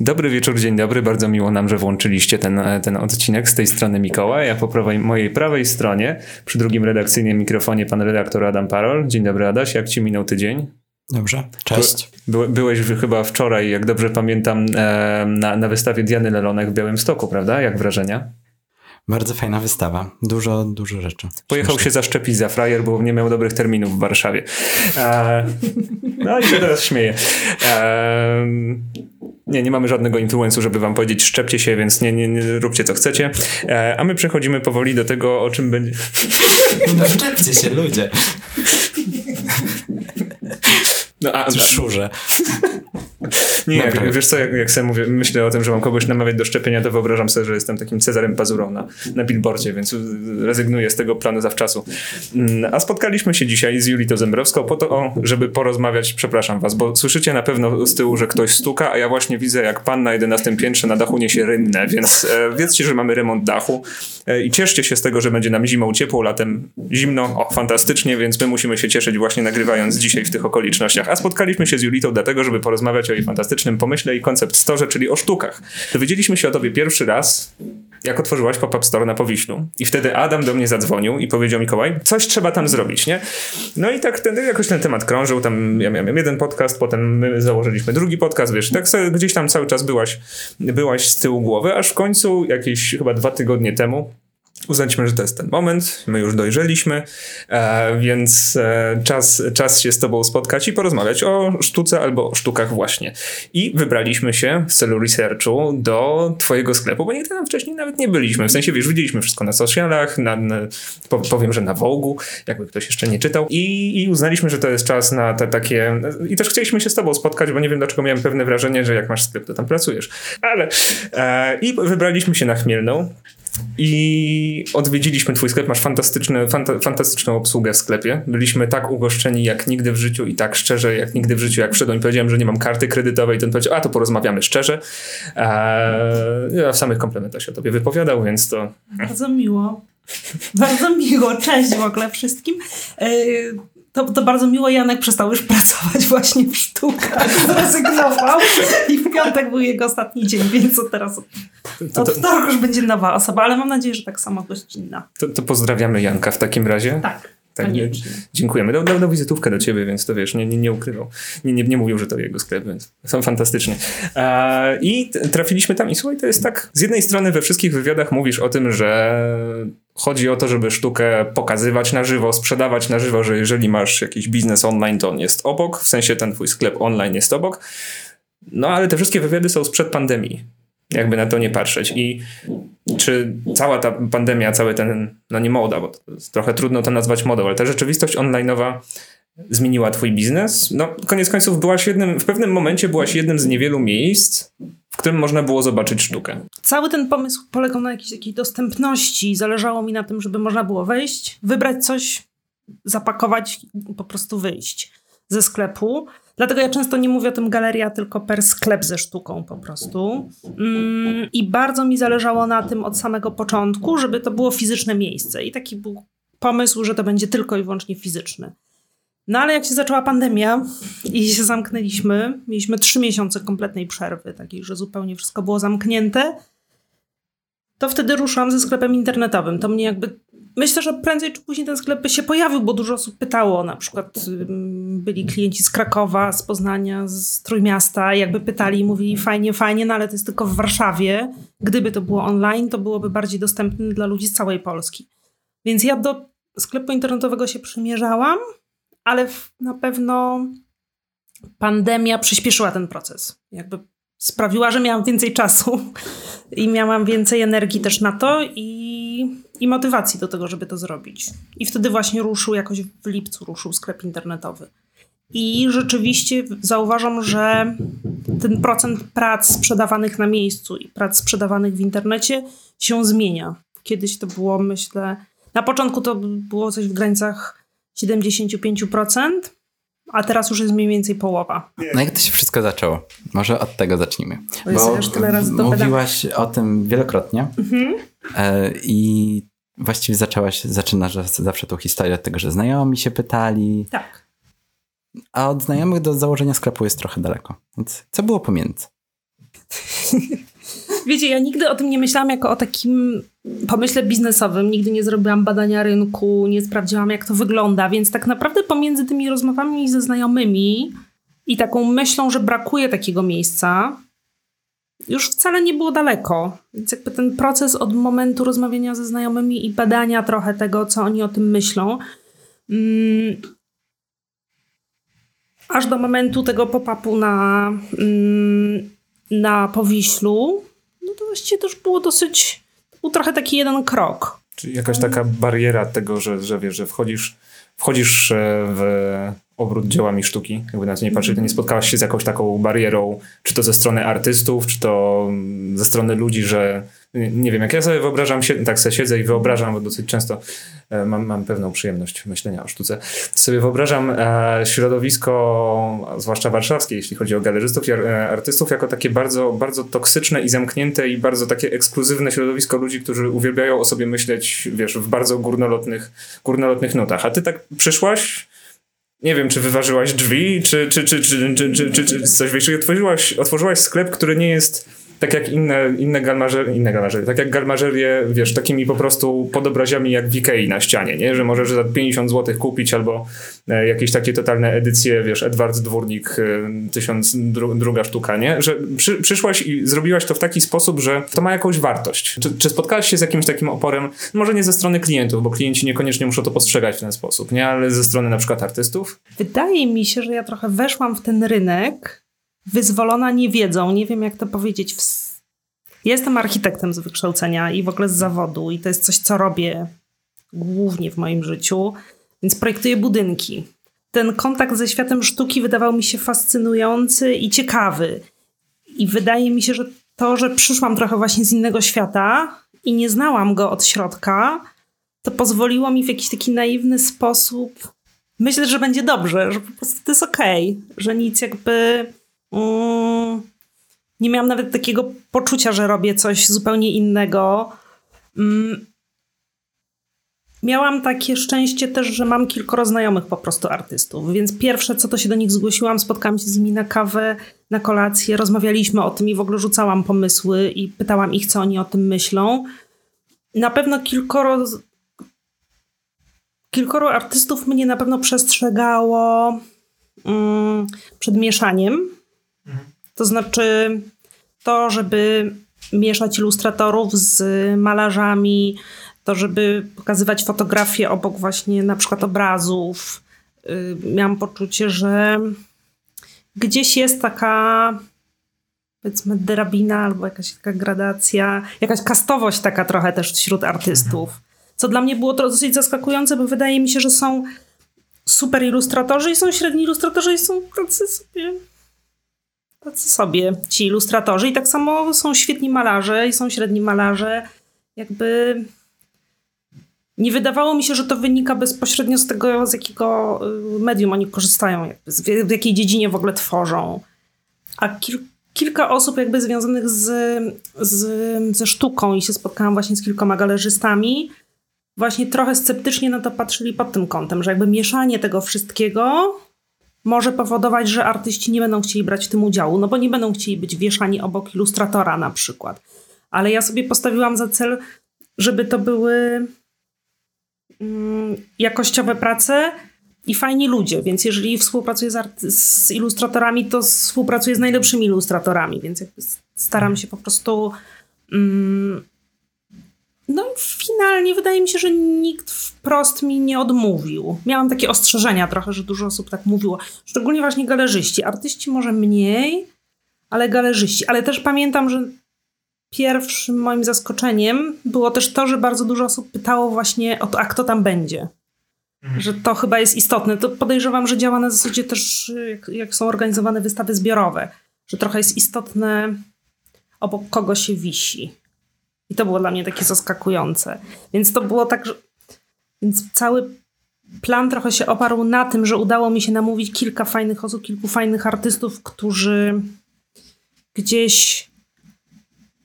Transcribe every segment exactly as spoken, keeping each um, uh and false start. Dobry wieczór, dzień dobry. Bardzo miło nam, że włączyliście ten, ten odcinek. Z tej strony Mikołaj, a po prawej, mojej prawej stronie, przy drugim redakcyjnym mikrofonie, pan redaktor Adam Parol. Dzień dobry, Adaś. Jak ci minął tydzień? Dobrze, cześć. By, byłeś chyba wczoraj, jak dobrze pamiętam, na, na wystawie Diany Lelonek w Białymstoku, prawda? Jak wrażenia? Bardzo fajna wystawa. Dużo, dużo rzeczy. Pojechał Śmieszne. się zaszczepić za frajer, bo nie miał dobrych terminów w Warszawie. E, no i się teraz śmieję. E, nie, nie mamy żadnego influencu, żeby wam powiedzieć, szczepcie się, więc nie, nie, nie róbcie co chcecie. E, a my przechodzimy powoli do tego, o czym będzie... No szczepcie się, ludzie. No, a, szurze. Nie, Dobra. wiesz co, jak, jak sobie mówię, myślę o tym, że mam kogoś namawiać do szczepienia, to wyobrażam sobie, że jestem takim Cezarem Pazurą na, na billboardzie, więc rezygnuję z tego planu zawczasu. A spotkaliśmy się dzisiaj z Julitą Zembrowską po to, o, żeby porozmawiać, przepraszam was, bo słyszycie na pewno z tyłu, że ktoś stuka, a ja właśnie widzę, jak pan na jedenastym piętrze na dachu niesie rynnę, więc e, wiedzcie, że mamy remont dachu e, i cieszcie się z tego, że będzie nam zimą ciepło, latem zimno, o, fantastycznie, więc my musimy się cieszyć właśnie nagrywając dzisiaj w tych okolicznościach. A spotkaliśmy się z Julitą dlatego, żeby porozmawiać o jej fantastycznym pomyśle i koncept storze, czyli o sztukach. Dowiedzieliśmy się o tobie pierwszy raz, jak otworzyłaś pop-up store na Powiślu. I wtedy Adam do mnie zadzwonił i powiedział: Mikołaj, coś trzeba tam zrobić, nie? No i tak ten, jakoś ten temat krążył, tam ja miałem jeden podcast, potem my założyliśmy drugi podcast, wiesz, tak sobie gdzieś tam cały czas byłaś, byłaś z tyłu głowy, aż w końcu jakieś chyba dwa tygodnie temu uznaliśmy, że to jest ten moment, my już dojrzeliśmy, e, więc e, czas, czas się z tobą spotkać i porozmawiać o sztuce albo o sztukach właśnie. I wybraliśmy się w celu researchu do twojego sklepu, bo nigdy tam wcześniej nawet nie byliśmy. W sensie, wiesz, widzieliśmy wszystko na socialach, na, na, powiem, że na Vogue'u, jakby ktoś jeszcze nie czytał. I, i uznaliśmy, że to jest czas na te takie... I też chcieliśmy się z tobą spotkać, bo nie wiem, dlaczego miałem pewne wrażenie, że jak masz sklep, to tam pracujesz. Ale... E, I wybraliśmy się na Chmielną. I odwiedziliśmy twój sklep, masz fantastyczne, fanta- fantastyczną obsługę w sklepie. Byliśmy tak ugoszczeni jak nigdy w życiu i tak szczerze jak nigdy w życiu. Jak wszedłem i powiedziałem, że nie mam karty kredytowej, to on powiedział: a to porozmawiamy szczerze. Eee, ja w samych komplementach się o tobie wypowiadał, więc to... Bardzo miło. Bardzo miło. Cześć w ogóle wszystkim. Eee... To, to bardzo miło, Janek przestał już pracować właśnie w sztukach, zrezygnował i w piątek był jego ostatni dzień, więc od teraz, od wtorku już będzie nowa osoba, ale mam nadzieję, że tak samo gościnna. To, to pozdrawiamy Janka w takim razie. Tak. Tak, nie, dziękujemy. Dał, dał, dał wizytówkę do ciebie, więc to wiesz, nie, nie, nie ukrywał. Nie, nie, nie mówił, że to jego sklep, więc są fantastyczne. Eee, I trafiliśmy tam i słuchaj, to jest tak, z jednej strony we wszystkich wywiadach mówisz o tym, że chodzi o to, żeby sztukę pokazywać na żywo, sprzedawać na żywo, że jeżeli masz jakiś biznes online, to on jest obok, w sensie ten twój sklep online jest obok. No ale te wszystkie wywiady są sprzed pandemii, jakby na to nie patrzeć. I czy cała ta pandemia, cały ten, no nie moda, bo to jest trochę trudno to nazwać modą, ale ta rzeczywistość online'owa zmieniła twój biznes? No koniec końców byłaś jednym, w pewnym momencie byłaś jednym z niewielu miejsc, w którym można było zobaczyć sztukę. Cały ten pomysł polegał na jakiejś takiej dostępności. Zależało mi na tym, żeby można było wejść, wybrać coś, zapakować i po prostu wyjść ze sklepu. Dlatego ja często nie mówię o tym galeria, tylko per sklep ze sztuką po prostu. Mm, I bardzo mi zależało na tym od samego początku, żeby to było fizyczne miejsce. I taki był pomysł, że to będzie tylko i wyłącznie fizyczny. No ale jak się zaczęła pandemia i się zamknęliśmy, mieliśmy trzy miesiące kompletnej przerwy, takiej, że zupełnie wszystko było zamknięte, to wtedy ruszałam ze sklepem internetowym. To mnie jakby... Myślę, że prędzej czy później ten sklep by się pojawił, bo dużo osób pytało, na przykład byli klienci z Krakowa, z Poznania, z Trójmiasta, jakby pytali i mówili fajnie, fajnie, no ale to jest tylko w Warszawie. Gdyby to było online, to byłoby bardziej dostępne dla ludzi z całej Polski. Więc ja do sklepu internetowego się przymierzałam, ale na pewno pandemia przyspieszyła ten proces. Jakby sprawiła, że miałam więcej czasu i miałam więcej energii też na to i i motywacji do tego, żeby to zrobić. I wtedy właśnie ruszył, jakoś w lipcu ruszył sklep internetowy. I rzeczywiście zauważam, że ten procent prac sprzedawanych na miejscu i prac sprzedawanych w internecie się zmienia. Kiedyś to było, myślę, na początku to było coś w granicach siedemdziesiąt pięć procent, a teraz już jest mniej więcej połowa. No jak to się wszystko zaczęło? Może od tego zacznijmy. Bo, bo już tyle razy mówiłaś o tym wielokrotnie. Mhm. I właściwie zaczęłaś, zaczynasz zawsze tą historię od tego, że znajomi się pytali. Tak. A od znajomych do założenia sklepu jest trochę daleko. Więc co było pomiędzy? Wiecie, ja nigdy o tym nie myślałam jako o takim pomyśle biznesowym. Nigdy nie zrobiłam badania rynku, nie sprawdziłam, jak to wygląda. Więc tak naprawdę pomiędzy tymi rozmowami ze znajomymi i taką myślą, że brakuje takiego miejsca, już wcale nie było daleko. Więc jakby ten proces od momentu rozmawiania ze znajomymi i badania trochę tego, co oni o tym myślą, mm, aż do momentu tego pop-upu na, mm, na Powiślu, no to właściwie też było dosyć, był trochę taki jeden krok. Czyli jakaś taka bariera tego, że, że wiesz, że wchodzisz, wchodzisz w obrót dziełami sztuki, jakby na to nie patrzeć, nie spotkałaś się z jakąś taką barierą, czy to ze strony artystów, czy to ze strony ludzi, że nie wiem, jak ja sobie wyobrażam, tak sobie siedzę i wyobrażam, bo dosyć często mam, mam pewną przyjemność myślenia o sztuce, sobie wyobrażam środowisko, zwłaszcza warszawskie, jeśli chodzi o galerzystów i artystów, jako takie bardzo, bardzo toksyczne i zamknięte i bardzo takie ekskluzywne środowisko ludzi, którzy uwielbiają o sobie myśleć, wiesz, w bardzo górnolotnych, górnolotnych notach. A ty tak przyszłaś, nie wiem, czy wyważyłaś drzwi, czy, czy, czy, czy, czy, czy, czy, czy coś większego, otworzyłaś, otworzyłaś sklep, który nie jest... Tak jak inne, inne galmarzerie, inne galmarzerie, tak jak galmarzerie, wiesz, takimi po prostu podobraziami jak w Ikei na ścianie, nie? Że możesz za pięćdziesiąt złotych kupić albo e, jakieś takie totalne edycje, wiesz, Edward Dwórnik, e, tysiąc dru, druga sztuka, nie? Że przy, przyszłaś i zrobiłaś to w taki sposób, że to ma jakąś wartość. Czy, czy spotkałaś się z jakimś takim oporem, może nie ze strony klientów, bo klienci niekoniecznie muszą to postrzegać w ten sposób, nie? Ale ze strony na przykład artystów? Wydaje mi się, że ja trochę weszłam w ten rynek wyzwolona niewiedzą, nie wiem jak to powiedzieć. Ja jestem architektem z wykształcenia i w ogóle z zawodu i to jest coś, co robię głównie w moim życiu, więc projektuję budynki. Ten kontakt ze światem sztuki wydawał mi się fascynujący i ciekawy. I wydaje mi się, że to, że przyszłam trochę właśnie z innego świata i nie znałam go od środka, to pozwoliło mi w jakiś taki naiwny sposób myśleć, że będzie dobrze, że po prostu to jest okej, że nic jakby... Mm, nie miałam nawet takiego poczucia, że robię coś zupełnie innego. Mm. Miałam takie szczęście też, że mam kilkoro znajomych po prostu artystów, więc pierwsze co to się do nich zgłosiłam, spotkałam się z nimi na kawę, na kolację, rozmawialiśmy o tym i w ogóle rzucałam pomysły i pytałam ich, co oni o tym myślą. Na pewno kilkoro kilkoro artystów mnie na pewno przestrzegało mm, przed mieszaniem. To znaczy to, żeby mieszać ilustratorów z malarzami, to, żeby pokazywać fotografie obok właśnie na przykład obrazów. Yy, miałam poczucie, że gdzieś jest taka, powiedzmy, drabina albo jakaś taka gradacja, jakaś kastowość taka trochę też wśród artystów. Co dla mnie było to dosyć zaskakujące, bo wydaje mi się, że są super ilustratorzy i są średni ilustratorzy i są tacy sobie... Tacy sobie ci ilustratorzy i tak samo są świetni malarze i są średni malarze. Jakby nie wydawało mi się, że to wynika bezpośrednio z tego, z jakiego medium oni korzystają, jakby z, w jakiej dziedzinie w ogóle tworzą. A kil, kilka osób jakby związanych z, z, ze sztuką i się spotkałam właśnie z kilkoma galerzystami, właśnie trochę sceptycznie na to patrzyli pod tym kątem, że jakby mieszanie tego wszystkiego może powodować, że artyści nie będą chcieli brać w tym udziału, no bo nie będą chcieli być wieszani obok ilustratora na przykład. Ale ja sobie postawiłam za cel, żeby to były mm, jakościowe prace i fajni ludzie, więc jeżeli współpracuję z, arty- z ilustratorami, to współpracuję z najlepszymi ilustratorami, więc jakby staram się po prostu... Mm, no finalnie wydaje mi się, że nikt wprost mi nie odmówił. Miałam takie ostrzeżenia trochę, że dużo osób tak mówiło. Szczególnie właśnie galerzyści. Artyści może mniej, ale galerzyści. Ale też pamiętam, że pierwszym moim zaskoczeniem było też to, że bardzo dużo osób pytało właśnie o to, a kto tam będzie. Mhm. Że to chyba jest istotne. To podejrzewam, że działa na zasadzie też, jak, jak są organizowane wystawy zbiorowe. Że trochę jest istotne, obok kogo się wisi. I to było dla mnie takie zaskakujące. Więc to było tak, że... Więc cały plan trochę się oparł na tym, że udało mi się namówić kilka fajnych osób, kilku fajnych artystów, którzy gdzieś,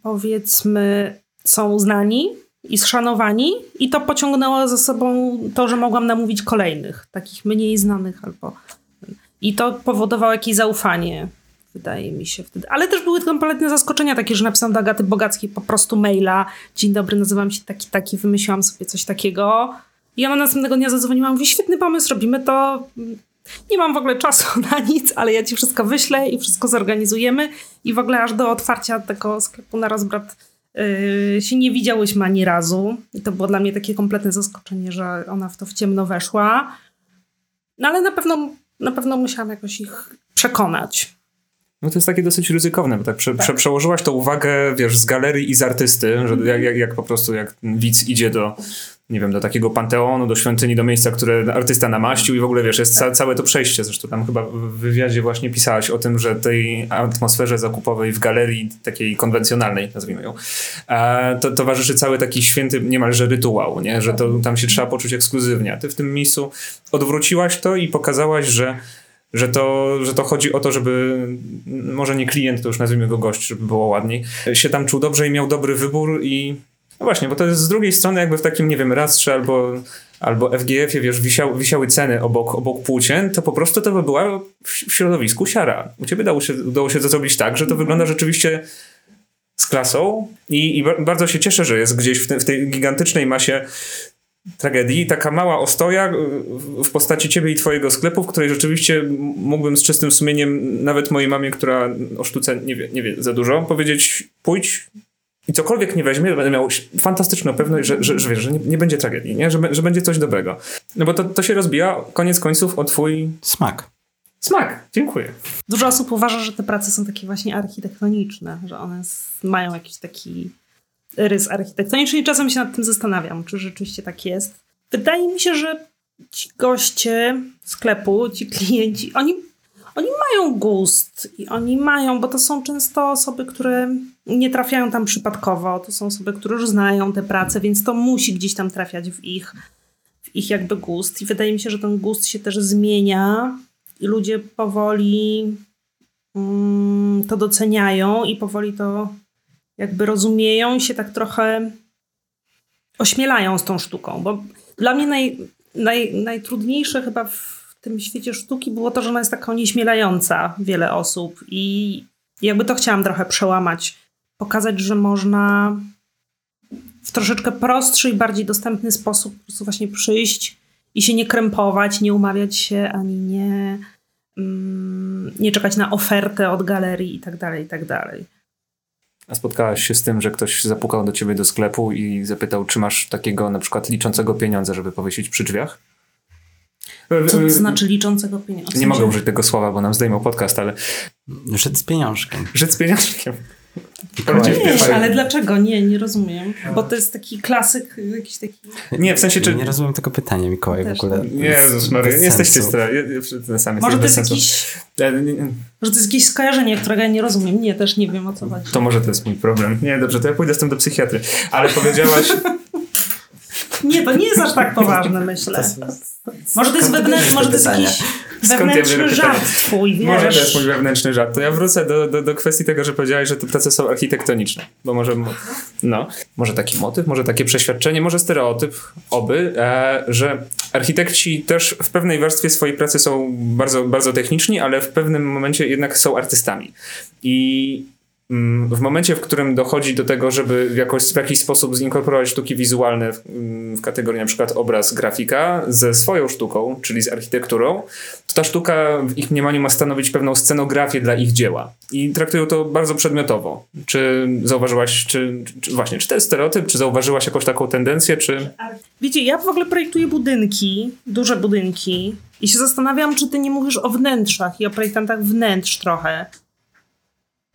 powiedzmy, są znani i szanowani. I to pociągnęło za sobą to, że mogłam namówić kolejnych, takich mniej znanych albo... I to powodowało jakieś zaufanie wydaje mi się wtedy. Ale też były kompletne zaskoczenia takie, że napisałam do Agaty Bogackiej po prostu maila. Dzień dobry, nazywam się taki, taki, wymyśliłam sobie coś takiego. I ona następnego dnia zadzwoniła, mówi, świetny pomysł, robimy to. Nie mam w ogóle czasu na nic, ale ja ci wszystko wyślę i wszystko zorganizujemy. I w ogóle aż do otwarcia tego sklepu na rozbrat yy, się nie widziałyśmy ani razu. I to było dla mnie takie kompletne zaskoczenie, że ona w to w ciemno weszła. No ale na pewno, na pewno musiałam jakoś ich przekonać. No to jest takie dosyć ryzykowne, bo tak, prze, tak. Prze, przełożyłaś tą uwagę, wiesz, z galerii i z artysty, że jak, jak, jak po prostu jak widz idzie do, nie wiem, do takiego panteonu, do świątyni, do miejsca, które artysta namaścił i w ogóle, wiesz, jest ca, całe to przejście. Zresztą tam chyba w wywiadzie właśnie pisałaś o tym, że tej atmosferze zakupowej w galerii takiej konwencjonalnej, nazwijmy ją, to towarzyszy cały taki święty niemalże rytuał, nie? Że to, tam się trzeba poczuć ekskluzywnie. A ty w tym miejscu odwróciłaś to i pokazałaś, że Że to, że to chodzi o to, żeby może nie klient, to już nazwijmy go gość, żeby było ładniej, się tam czuł dobrze i miał dobry wybór i no właśnie, bo to jest z drugiej strony jakby w takim, nie wiem, Rastrze albo, albo F G F-ie, wiesz, wisiał, wisiały ceny obok, obok płócien, to po prostu to by była w środowisku siara. U ciebie dało się, dało się to zrobić tak, że to wygląda rzeczywiście z klasą i, i bardzo się cieszę, że jest gdzieś w, te, w tej gigantycznej masie tragedii, taka mała ostoja w postaci ciebie i twojego sklepu, w której rzeczywiście mógłbym z czystym sumieniem nawet mojej mamie, która o sztuce nie wie, nie wie za dużo, powiedzieć pójdź i cokolwiek nie weźmie, będę miał fantastyczną pewność, że, że, że, że nie, nie będzie tragedii, nie? Że, że będzie coś dobrego. No bo to, to się rozbija koniec końców o twój smak. Smak, dziękuję. Dużo osób uważa, że te prace są takie właśnie architektoniczne, że one mają jakiś taki rys architektoniczny i czasem się nad tym zastanawiam, czy rzeczywiście tak jest. Wydaje mi się, że ci goście sklepu, ci klienci, oni, oni mają gust i oni mają, bo to są często osoby, które nie trafiają tam przypadkowo, to są osoby, które już znają te prace, więc to musi gdzieś tam trafiać w ich, w ich jakby gust i wydaje mi się, że ten gust się też zmienia i ludzie powoli mm, to doceniają i powoli to jakby rozumieją i się tak trochę ośmielają z tą sztuką. Bo dla mnie naj, naj, najtrudniejsze chyba w tym świecie sztuki było to, że ona jest taka onieśmielająca wiele osób. I jakby to chciałam trochę przełamać. Pokazać, że można w troszeczkę prostszy i bardziej dostępny sposób po prostu właśnie przyjść i się nie krępować, nie umawiać się, ani nie, mm, nie czekać na ofertę od galerii i tak dalej, i tak dalej. A spotkałaś się z tym, że ktoś zapukał do ciebie do sklepu i zapytał, czy masz takiego na przykład liczącego pieniądze, żeby powiesić przy drzwiach? Co to znaczy liczącego pieniądza? Nie mogę użyć tego słowa, bo nam zdejmą podcast, ale... Żyd z pieniążkiem. Żyd z pieniążkiem. Wiesz, ale dlaczego? Nie, nie rozumiem. Bo to jest taki klasyk, jakiś taki... Nie, w sensie, czy... Nie rozumiem tego pytania, Mikołaj, też w ogóle. Jezus Maria, jesteście sami. Może to jest jakiś... Może to jest jakieś skojarzenie, którego ja nie rozumiem. Nie, też nie wiem, o co chodzi. To może to jest mój problem. Nie, dobrze, to ja pójdę z tym do psychiatry. Ale powiedziałaś... Nie, to nie jest aż tak poważne, myślę. Może to jest, wewnętrz, może to jest jakiś wewnętrzny żart twój, wiesz? Może to jest mój wewnętrzny żart. To ja wrócę do, do, do kwestii tego, że powiedziałeś, że te prace są architektoniczne. Bo może, no, może taki motyw, może takie przeświadczenie, może stereotyp, oby, e, że architekci też w pewnej warstwie swojej pracy są bardzo, bardzo techniczni, ale w pewnym momencie jednak są artystami. I... W momencie, w którym dochodzi do tego, żeby jakoś, w jakiś sposób zinkorporować sztuki wizualne w, w kategorii na przykład obraz, grafika ze swoją sztuką, czyli z architekturą, to ta sztuka w ich mniemaniu ma stanowić pewną scenografię dla ich dzieła. I traktują to bardzo przedmiotowo. Czy zauważyłaś, czy, czy właśnie, czy to jest stereotyp, czy zauważyłaś jakąś taką tendencję, czy... Wiecie, ja w ogóle projektuję budynki, duże budynki i się zastanawiam, czy ty nie mówisz o wnętrzach i o projektantach wnętrz trochę.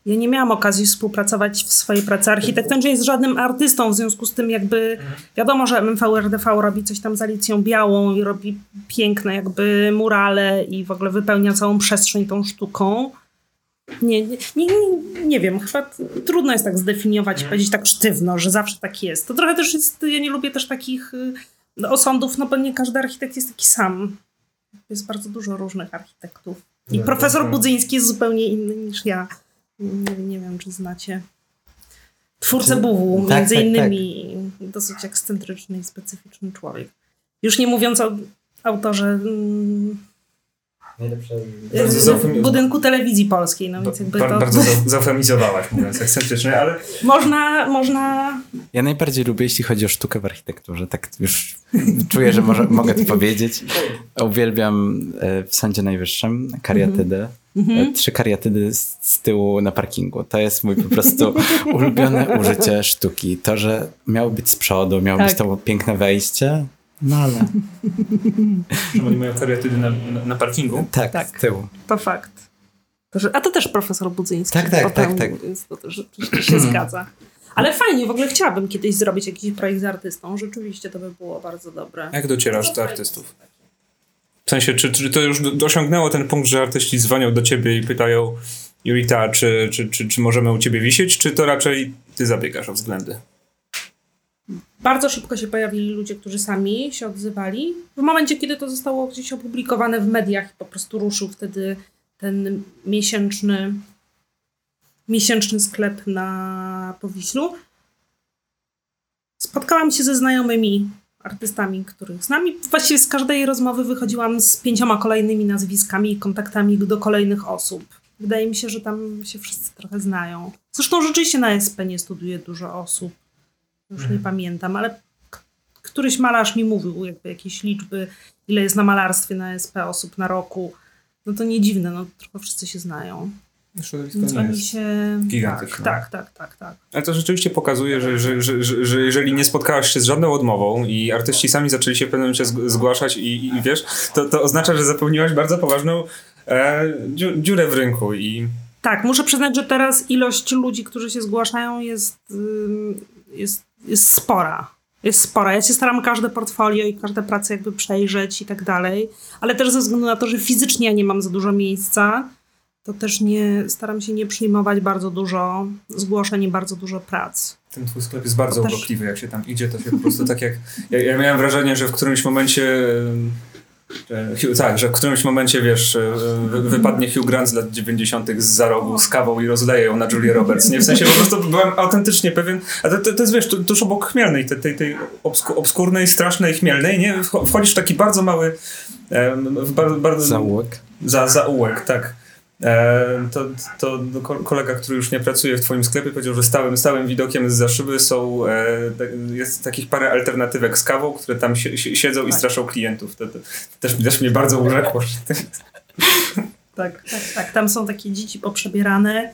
Ja nie miałam okazji współpracować w swojej pracy architektonicznej z żadnym artystą, w związku z tym jakby wiadomo, że M V R D V robi coś tam z Alicją Białą i robi piękne jakby murale i w ogóle wypełnia całą przestrzeń tą sztuką. Nie, nie, nie, nie, nie wiem, chyba trudno jest tak zdefiniować i powiedzieć tak sztywno, że zawsze tak jest. To trochę też jest, ja nie lubię też takich osądów, no bo nie każdy architekt jest taki sam. Jest bardzo dużo różnych architektów. I profesor Budzyński jest zupełnie inny niż ja. Nie, nie wiem, czy znacie. Twórcę B W, tak, między tak, innymi. Tak. Dosyć ekscentryczny i specyficzny człowiek. Już nie mówiąc o autorze najlepsze... W budynku telewizji polskiej, no więc jakby to... Bardzo zeufemizowałaś, mówiąc ekscentrycznie, ale... Można, można... Ja najbardziej lubię, jeśli chodzi o sztukę w architekturze, tak już czuję, że może, mogę to powiedzieć. Uwielbiam w Sądzie Najwyższym kariatydę. Mm-hmm. Trzy kariatydy z, z tyłu na parkingu. To jest mój po prostu ulubione użycie sztuki. To, że miało być z przodu, miało tak. być to piękne wejście, no ale... Oni mają kariatydy na, na, na parkingu? Tak, tak, z tyłu. To fakt. To, że, a to też profesor Budzyński. Tak, tak, tak, tak. To, to rzeczywiście się zgadza. Ale fajnie, w ogóle chciałabym kiedyś zrobić jakiś projekt z artystą. Rzeczywiście to by było bardzo dobre. Jak docierasz do artystów? W sensie, czy, czy to już osiągnęło ten punkt, że artyści dzwonią do ciebie i pytają: Julita, czy, czy, czy, czy możemy u ciebie wisieć, czy to raczej ty zabiegasz o względy? Bardzo szybko się pojawili ludzie, którzy sami się odzywali. W momencie, kiedy to zostało gdzieś opublikowane w mediach, po prostu ruszył wtedy ten miesięczny, miesięczny sklep na Powiślu. Spotkałam się ze znajomymi artystami, których znam, i właściwie z każdej rozmowy wychodziłam z pięcioma kolejnymi nazwiskami i kontaktami do kolejnych osób. Wydaje mi się, że tam się wszyscy trochę znają. Zresztą rzeczywiście na A S P nie studiuje dużo osób. Już hmm. nie pamiętam, ale k- któryś malarz mi mówił jakby jakieś liczby, ile jest na malarstwie na A S P osób na roku. No to nie dziwne, no trochę wszyscy się znają. Środowisko jest się... gigantyczne. Tak, tak, tak, tak. Ale to rzeczywiście pokazuje, że, że, że, że, że jeżeli nie spotkałaś się z żadną odmową i artyści sami zaczęli się w pewnym momencie zgłaszać i, i wiesz, to, to oznacza, że zapełniłaś bardzo poważną e, dziurę w rynku. I... Tak, muszę przyznać, że teraz ilość ludzi, którzy się zgłaszają jest, jest, jest spora. Jest spora. Ja się staram każde portfolio i każde prace jakby przejrzeć i tak dalej, ale też ze względu na to, że fizycznie ja nie mam za dużo miejsca, to też nie, staram się nie przyjmować bardzo dużo zgłoszeń i bardzo dużo prac. Ten twój sklep jest bardzo też... urokliwy, jak się tam idzie, to się po prostu tak jak... Ja, ja miałem wrażenie, że w którymś momencie... Tak, że w którymś momencie, wiesz, wy, wypadnie Hugh Grant z lat dziewięćdziesiątych zza rogu z kawą i rozleje ją na Julię Roberts, nie? W sensie po prostu byłem autentycznie pewien, a to, to, to jest, wiesz, tuż obok Chmielnej, tej, tej, tej obsku, obskurnej, strasznej Chmielnej, nie? Wchodzisz w taki bardzo mały... W bardzo, bardzo... Zaułek. Za, zaułek, tak. E, to, to kolega, który już nie pracuje w twoim sklepie, powiedział, że stałym, stałym widokiem zza szyby są e, jest takich parę alternatywek z kawą, które tam si- si- siedzą i straszą klientów. To, to, to też, też mnie bardzo urzekło. Tak, tak, tak. Tam są takie dzieci poprzebierane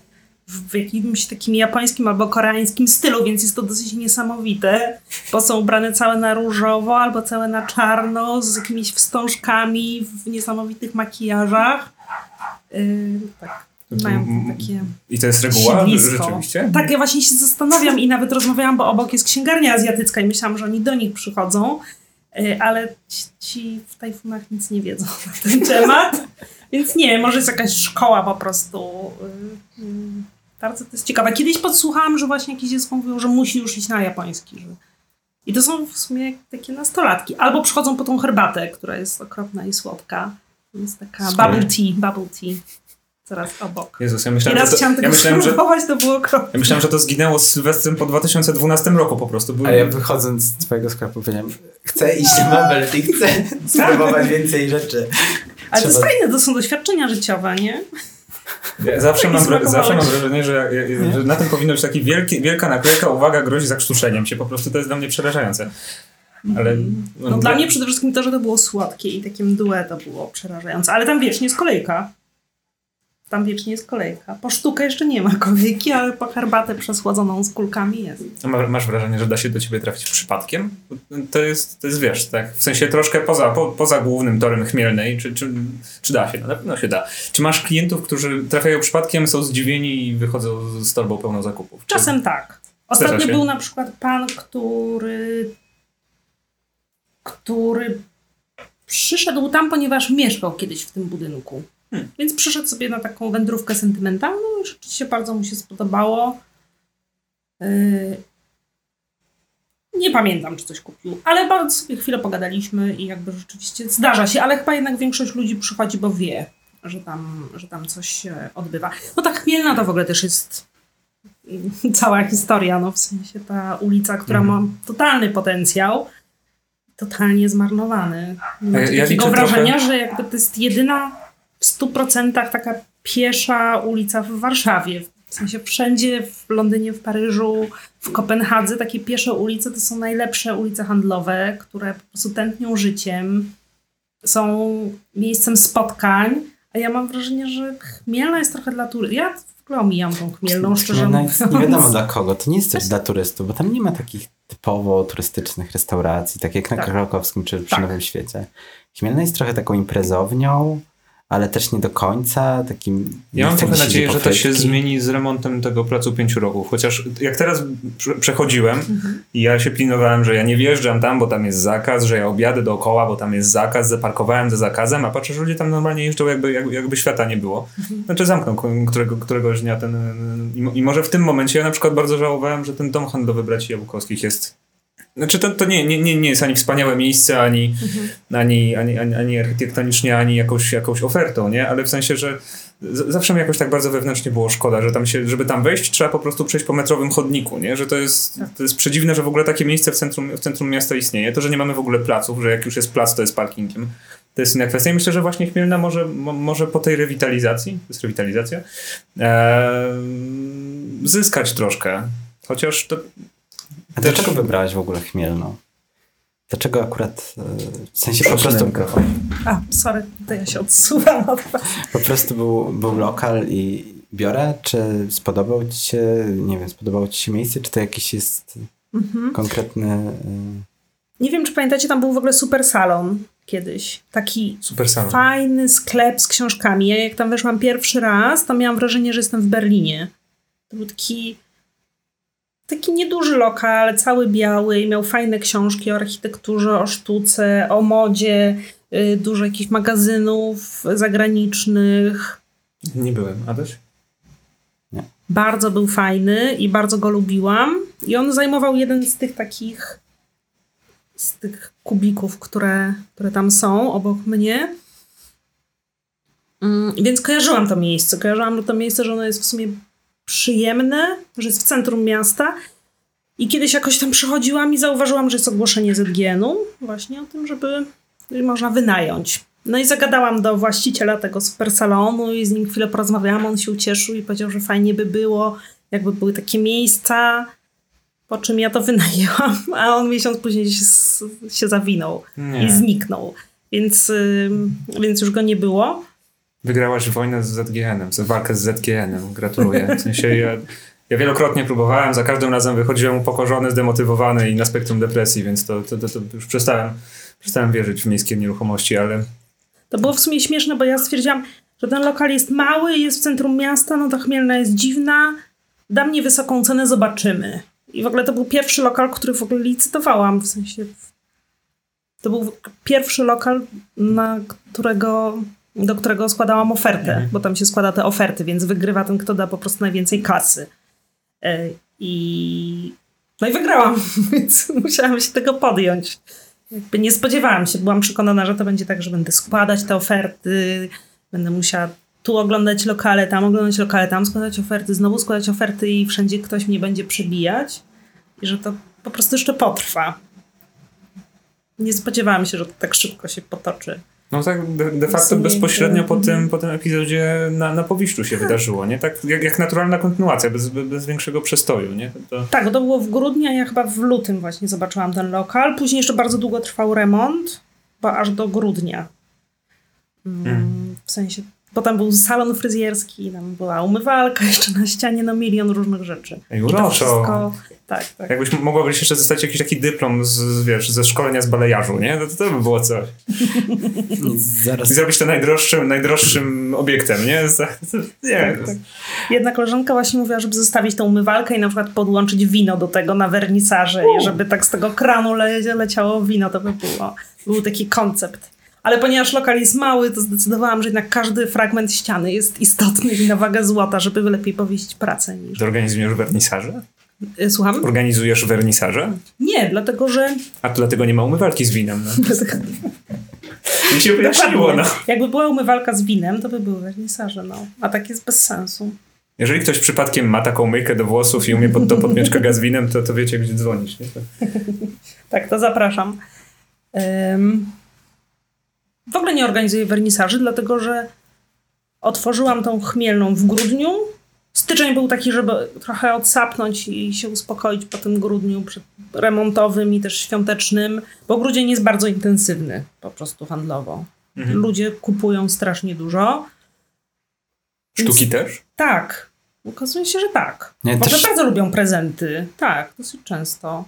w jakimś takim japońskim albo koreańskim stylu, więc jest to dosyć niesamowite, bo są ubrane całe na różowo albo całe na czarno, z jakimiś wstążkami, w niesamowitych makijażach. Yy, tak, mają takie... I to jest reguła rzeczywiście? Tak, ja właśnie się zastanawiam i nawet rozmawiałam, bo obok jest księgarnia azjatycka i myślałam, że oni do nich przychodzą, yy, ale ci, ci w tajfunach nic nie wiedzą na ten temat, więc nie, może jest jakaś szkoła po prostu. Yy, yy, bardzo to jest ciekawe. Kiedyś podsłuchałam, że właśnie jakiś dziecko mówił, że musi już iść na japoński. Że... I to są w sumie takie nastolatki. Albo przychodzą po tą herbatę, która jest okropna i słodka. Jest taka bubble tea, bubble tea. Zaraz obok. Jezus, ja myślałem, że to, chciałam tego ja myślałem, że, to było okropne. Ja myślałem, że to zginęło z Sylwestrem po dwa tysiące dwunastym roku po prostu. Byłem... A ja wychodząc z twojego sklepu powiedziałem, chcę iść na bubble tea, chcę spróbować więcej rzeczy. Ale Trzeba... to jest fajne, to są doświadczenia życiowe, nie? Ja zawsze, mam, zawsze mam wrażenie, że, że na tym powinno być taki wielki, wielka naklejka, uwaga, grozi zakrztuszeniem się. Po prostu to jest dla mnie przerażające. Ale, no, no, dla bo... mnie przede wszystkim to, że to było słodkie i takie mdłe, to było przerażające. Ale tam wiecznie jest kolejka. Tam wiecznie jest kolejka. Po sztukę jeszcze nie ma kolejki, ale po herbatę przesładzoną z kulkami jest. Ma, masz wrażenie, że da się do ciebie trafić przypadkiem? To jest, to jest wiesz, tak? W sensie troszkę poza, po, poza głównym torem Chmielnej. Czy, czy, czy da się? No, na pewno się da. Czy masz klientów, którzy trafiają przypadkiem, są zdziwieni i wychodzą z torbą pełną zakupów? Czy... Czasem tak. Ostatnio był na przykład pan, który... który przyszedł tam, ponieważ mieszkał kiedyś w tym budynku. Hmm. Więc przyszedł sobie na taką wędrówkę sentymentalną i rzeczywiście bardzo mu się spodobało. Yy... Nie pamiętam, czy coś kupił, ale bardzo sobie chwilę pogadaliśmy i jakby rzeczywiście zdarza się, ale chyba jednak większość ludzi przychodzi, bo wie, że tam, że tam coś się odbywa. No tak, Chmielna to w ogóle też jest cała historia, no w sensie ta ulica, która hmm. ma totalny potencjał, totalnie zmarnowany. Mam ja, ja takiego wrażenia, trochę... że jakby to jest jedyna stu procentach taka piesza ulica w Warszawie. W sensie wszędzie, w Londynie, w Paryżu, w Kopenhadze takie piesze ulice to są najlepsze ulice handlowe, które po prostu tętnią życiem, są miejscem spotkań, a ja mam wrażenie, że Chmielna jest trochę dla turystów. Ja w ogóle omijam tą Chmielną, szczerze mówiąc. Nie wiadomo dla kogo, to nie jest coś dla turystów, bo tam nie ma takich typowo turystycznych restauracji, tak jak na tak. Krakowskim czy przy tak. Nowym Świecie. Chmielna jest trochę taką imprezownią, ale też nie do końca takim... Ja mam trochę nadzieję, że to się zmieni z remontem tego placu pięciu rogów. Chociaż jak teraz przechodziłem mhm. i ja się pilnowałem, że ja nie wjeżdżam tam, bo tam jest zakaz, że ja objadę dookoła, bo tam jest zakaz, zaparkowałem za zakazem, a patrzę, że ludzie tam normalnie jeżdżą, jakby, jakby świata nie było. Mhm. Znaczy zamknął którego, któregoś dnia ten... I może w tym momencie ja na przykład bardzo żałowałem, że ten dom handlowy braci Jabłkowskich jest... Znaczy to, to nie, nie, nie jest ani wspaniałe miejsce, ani, mhm. ani, ani, ani, ani architektonicznie, ani jakąś, jakąś ofertą, nie? Ale w sensie, że z, zawsze mi jakoś tak bardzo wewnętrznie było szkoda, że tam się, żeby tam wejść, trzeba po prostu przejść po metrowym chodniku, nie? Że to jest, to jest przedziwne, że w ogóle takie miejsce w centrum, w centrum miasta istnieje. To, że nie mamy w ogóle placów, że jak już jest plac, to jest parkingiem. To jest inna kwestia. I myślę, że właśnie Chmielna może, może po tej rewitalizacji, to jest rewitalizacja, e, zyskać troszkę. Chociaż to... A Też... dlaczego wybrałaś w ogóle Chmielną? Dlaczego akurat, w sensie po prostu... A, sorry, to ja się odsuwam od was. Po prostu był, był lokal i biorę, czy spodobał ci się, nie wiem, spodobało ci się miejsce, czy to jakiś jest mhm. konkretny... Nie wiem, czy pamiętacie, tam był w ogóle super salon kiedyś. Taki super salon. Fajny sklep z książkami. Ja jak tam weszłam pierwszy raz, to miałam wrażenie, że jestem w Berlinie. To był taki... Taki nieduży lokal, cały biały i miał fajne książki o architekturze, o sztuce, o modzie, yy, dużo jakichś magazynów zagranicznych. Nie byłem, Adaś? Nie. Bardzo był fajny i bardzo go lubiłam. I on zajmował jeden z tych takich, z tych kubików, które, które tam są obok mnie. Yy, więc kojarzyłam to miejsce. Kojarzyłam to miejsce, że ono jest w sumie... przyjemne, że jest w centrum miasta i kiedyś jakoś tam przechodziłam i zauważyłam, że jest ogłoszenie Z G N-u właśnie o tym, żeby można wynająć. No i zagadałam do właściciela tego super salonu i z nim chwilę porozmawiałam, on się ucieszył i powiedział, że fajnie by było, jakby były takie miejsca, po czym ja to wynajęłam, a on miesiąc później się, się zawinął nie. i zniknął, więc, więc już go nie było. Wygrałaś wojnę z Z G N-em, walkę z Z G N-em. Gratuluję. W sensie ja, ja wielokrotnie próbowałem, za każdym razem wychodziłem upokorzony, zdemotywowany i na spektrum depresji, więc to, to, to, to już przestałem, przestałem wierzyć w miejskie nieruchomości, ale... To było w sumie śmieszne, bo ja stwierdziłam, że ten lokal jest mały, jest w centrum miasta, no ta Chmielna jest dziwna, da mnie wysoką cenę, zobaczymy. I w ogóle to był pierwszy lokal, który w ogóle licytowałam, w sensie... To był pierwszy lokal, na którego... do którego składałam ofertę, mhm. bo tam się składa te oferty, więc wygrywa ten, kto da po prostu najwięcej kasy. Yy, i... No i wygrałam, więc musiałam się tego podjąć. Jakby nie spodziewałam się, byłam przekonana, że to będzie tak, że będę składać te oferty, będę musiała tu oglądać lokale, tam oglądać lokale, tam składać oferty, znowu składać oferty i wszędzie ktoś mnie będzie przebijać i że to po prostu jeszcze potrwa. Nie spodziewałam się, że to tak szybko się potoczy. No tak de, de facto bezpośrednio po tym, po tym epizodzie na, na Powiślu się wydarzyło, nie? Tak jak, jak naturalna kontynuacja, bez, bez większego przestoju, nie? To... Tak, to było w grudniu, ja chyba w lutym właśnie zobaczyłam ten lokal. Później jeszcze bardzo długo trwał remont, bo aż do grudnia. Mm, hmm. W sensie, potem był salon fryzjerski, tam była umywalka jeszcze na ścianie, no milion różnych rzeczy. Ej, uroczo! I to wszystko... Tak, tak. Jakbyś mogłabyś jeszcze dostać jakiś taki dyplom z, wiesz, ze szkolenia z balejarzu, nie? To, to by było coś. Zaraz. I zrobić to najdroższym, najdroższym obiektem, nie? nie. Tak, tak. Jedna koleżanka właśnie mówiła, żeby zostawić tą umywalkę i na przykład podłączyć wino do tego na wernisarze i żeby tak z tego kranu le- leciało wino, to by było. Był taki koncept. Ale ponieważ lokal jest mały, to zdecydowałam, że jednak każdy fragment ściany jest istotny i na wagę złota, żeby lepiej powiesić pracę. Niż... Zorganizujesz wernisarze? Słucham? Organizujesz wernisaże? Nie, dlatego, że... A to dlatego nie ma umywalki z winem. No. Mi się wyjaśniło, no. Jakby była umywalka z winem, to by były wernisaże, no. A tak jest bez sensu. Jeżeli ktoś przypadkiem ma taką myjkę do włosów i umie pod, do podmieczka gaz winem, to, to wiecie, gdzie dzwonić, nie? Tak, to zapraszam. Um, w ogóle nie organizuję wernisaży, dlatego, że Otworzyłam tą Chmielną w grudniu. Styczeń był taki, żeby trochę odsapnąć i się uspokoić po tym grudniu remontowym i też świątecznym, bo grudzień jest bardzo intensywny po prostu handlowo. Mhm. Ludzie kupują strasznie dużo. Sztuki Więc, też? Tak. Okazuje się, że tak. Ja Może też... bardzo lubią prezenty. Tak, dosyć często.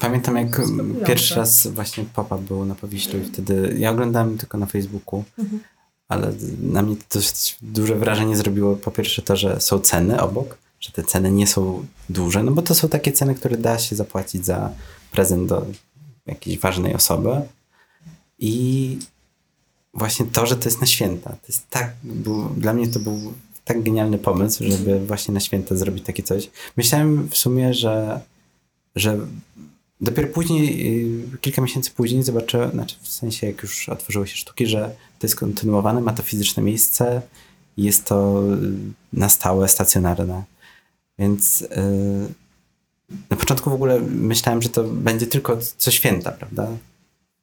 Pamiętam, jak pierwszy raz właśnie pop-up był na Powiślu i wtedy ja oglądałem tylko na Facebooku, mhm. ale na mnie to dość duże wrażenie zrobiło po pierwsze to, że są ceny obok, że te ceny nie są duże, no bo to są takie ceny, które da się zapłacić za prezent do jakiejś ważnej osoby i właśnie to, że to jest na święta. To jest tak, był, dla mnie to był tak genialny pomysł, żeby właśnie na święta zrobić takie coś. Myślałem w sumie, że że dopiero później, kilka miesięcy później zobaczyłem, znaczy w sensie jak już otworzyły się sztuki, że to jest kontynuowane, ma to fizyczne miejsce, jest to na stałe, stacjonarne. Więc yy, na początku w ogóle myślałem, że to będzie tylko co święta, prawda?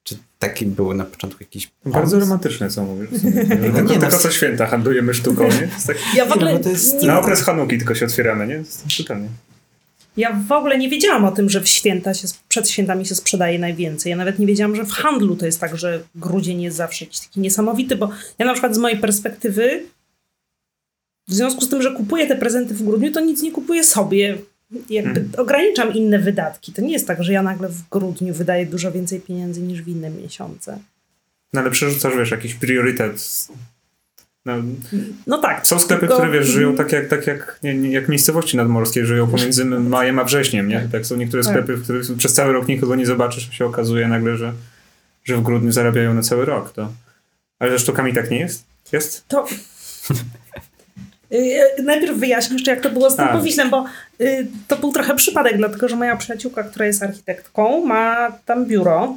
Czy taki był na początku jakiś pomysł? Bardzo romantyczne, co mówisz. Tylko, nie, tylko no, co święta handlujemy sztuką, nie? Tak, ja w ogóle, to jest, nie na okres Hanuki tylko się otwieramy, nie? Totalnie. Ja w ogóle nie wiedziałam o tym, że w święta się, przed świętami się sprzedaje najwięcej. Ja nawet nie wiedziałam, że w handlu to jest tak, że grudzień jest zawsze jakiś taki niesamowity, bo ja na przykład z mojej perspektywy w związku z tym, że kupuję te prezenty w grudniu, to nic nie kupuję sobie. Jakby hmm. ograniczam inne wydatki. To nie jest tak, że ja nagle w grudniu wydaję dużo więcej pieniędzy niż w inne miesiące. No ale przerzucasz, wiesz, jakiś priorytet... No, no tak. Są sklepy, tylko... które wiesz, żyją tak jak, tak jak, nie, nie, jak miejscowości nadmorskie, żyją pomiędzy majem a wrześniem, nie? Tak są niektóre sklepy, w których przez cały rok nikogo nie zobaczysz, się okazuje nagle, że, że w grudniu zarabiają na cały rok. To... Ale ze sztukami tak nie jest? Jest? To... Najpierw wyjaśnię jeszcze, jak to było z tym Powiślem, bo y, to był trochę przypadek, dlatego że moja przyjaciółka, która jest architektką, ma tam biuro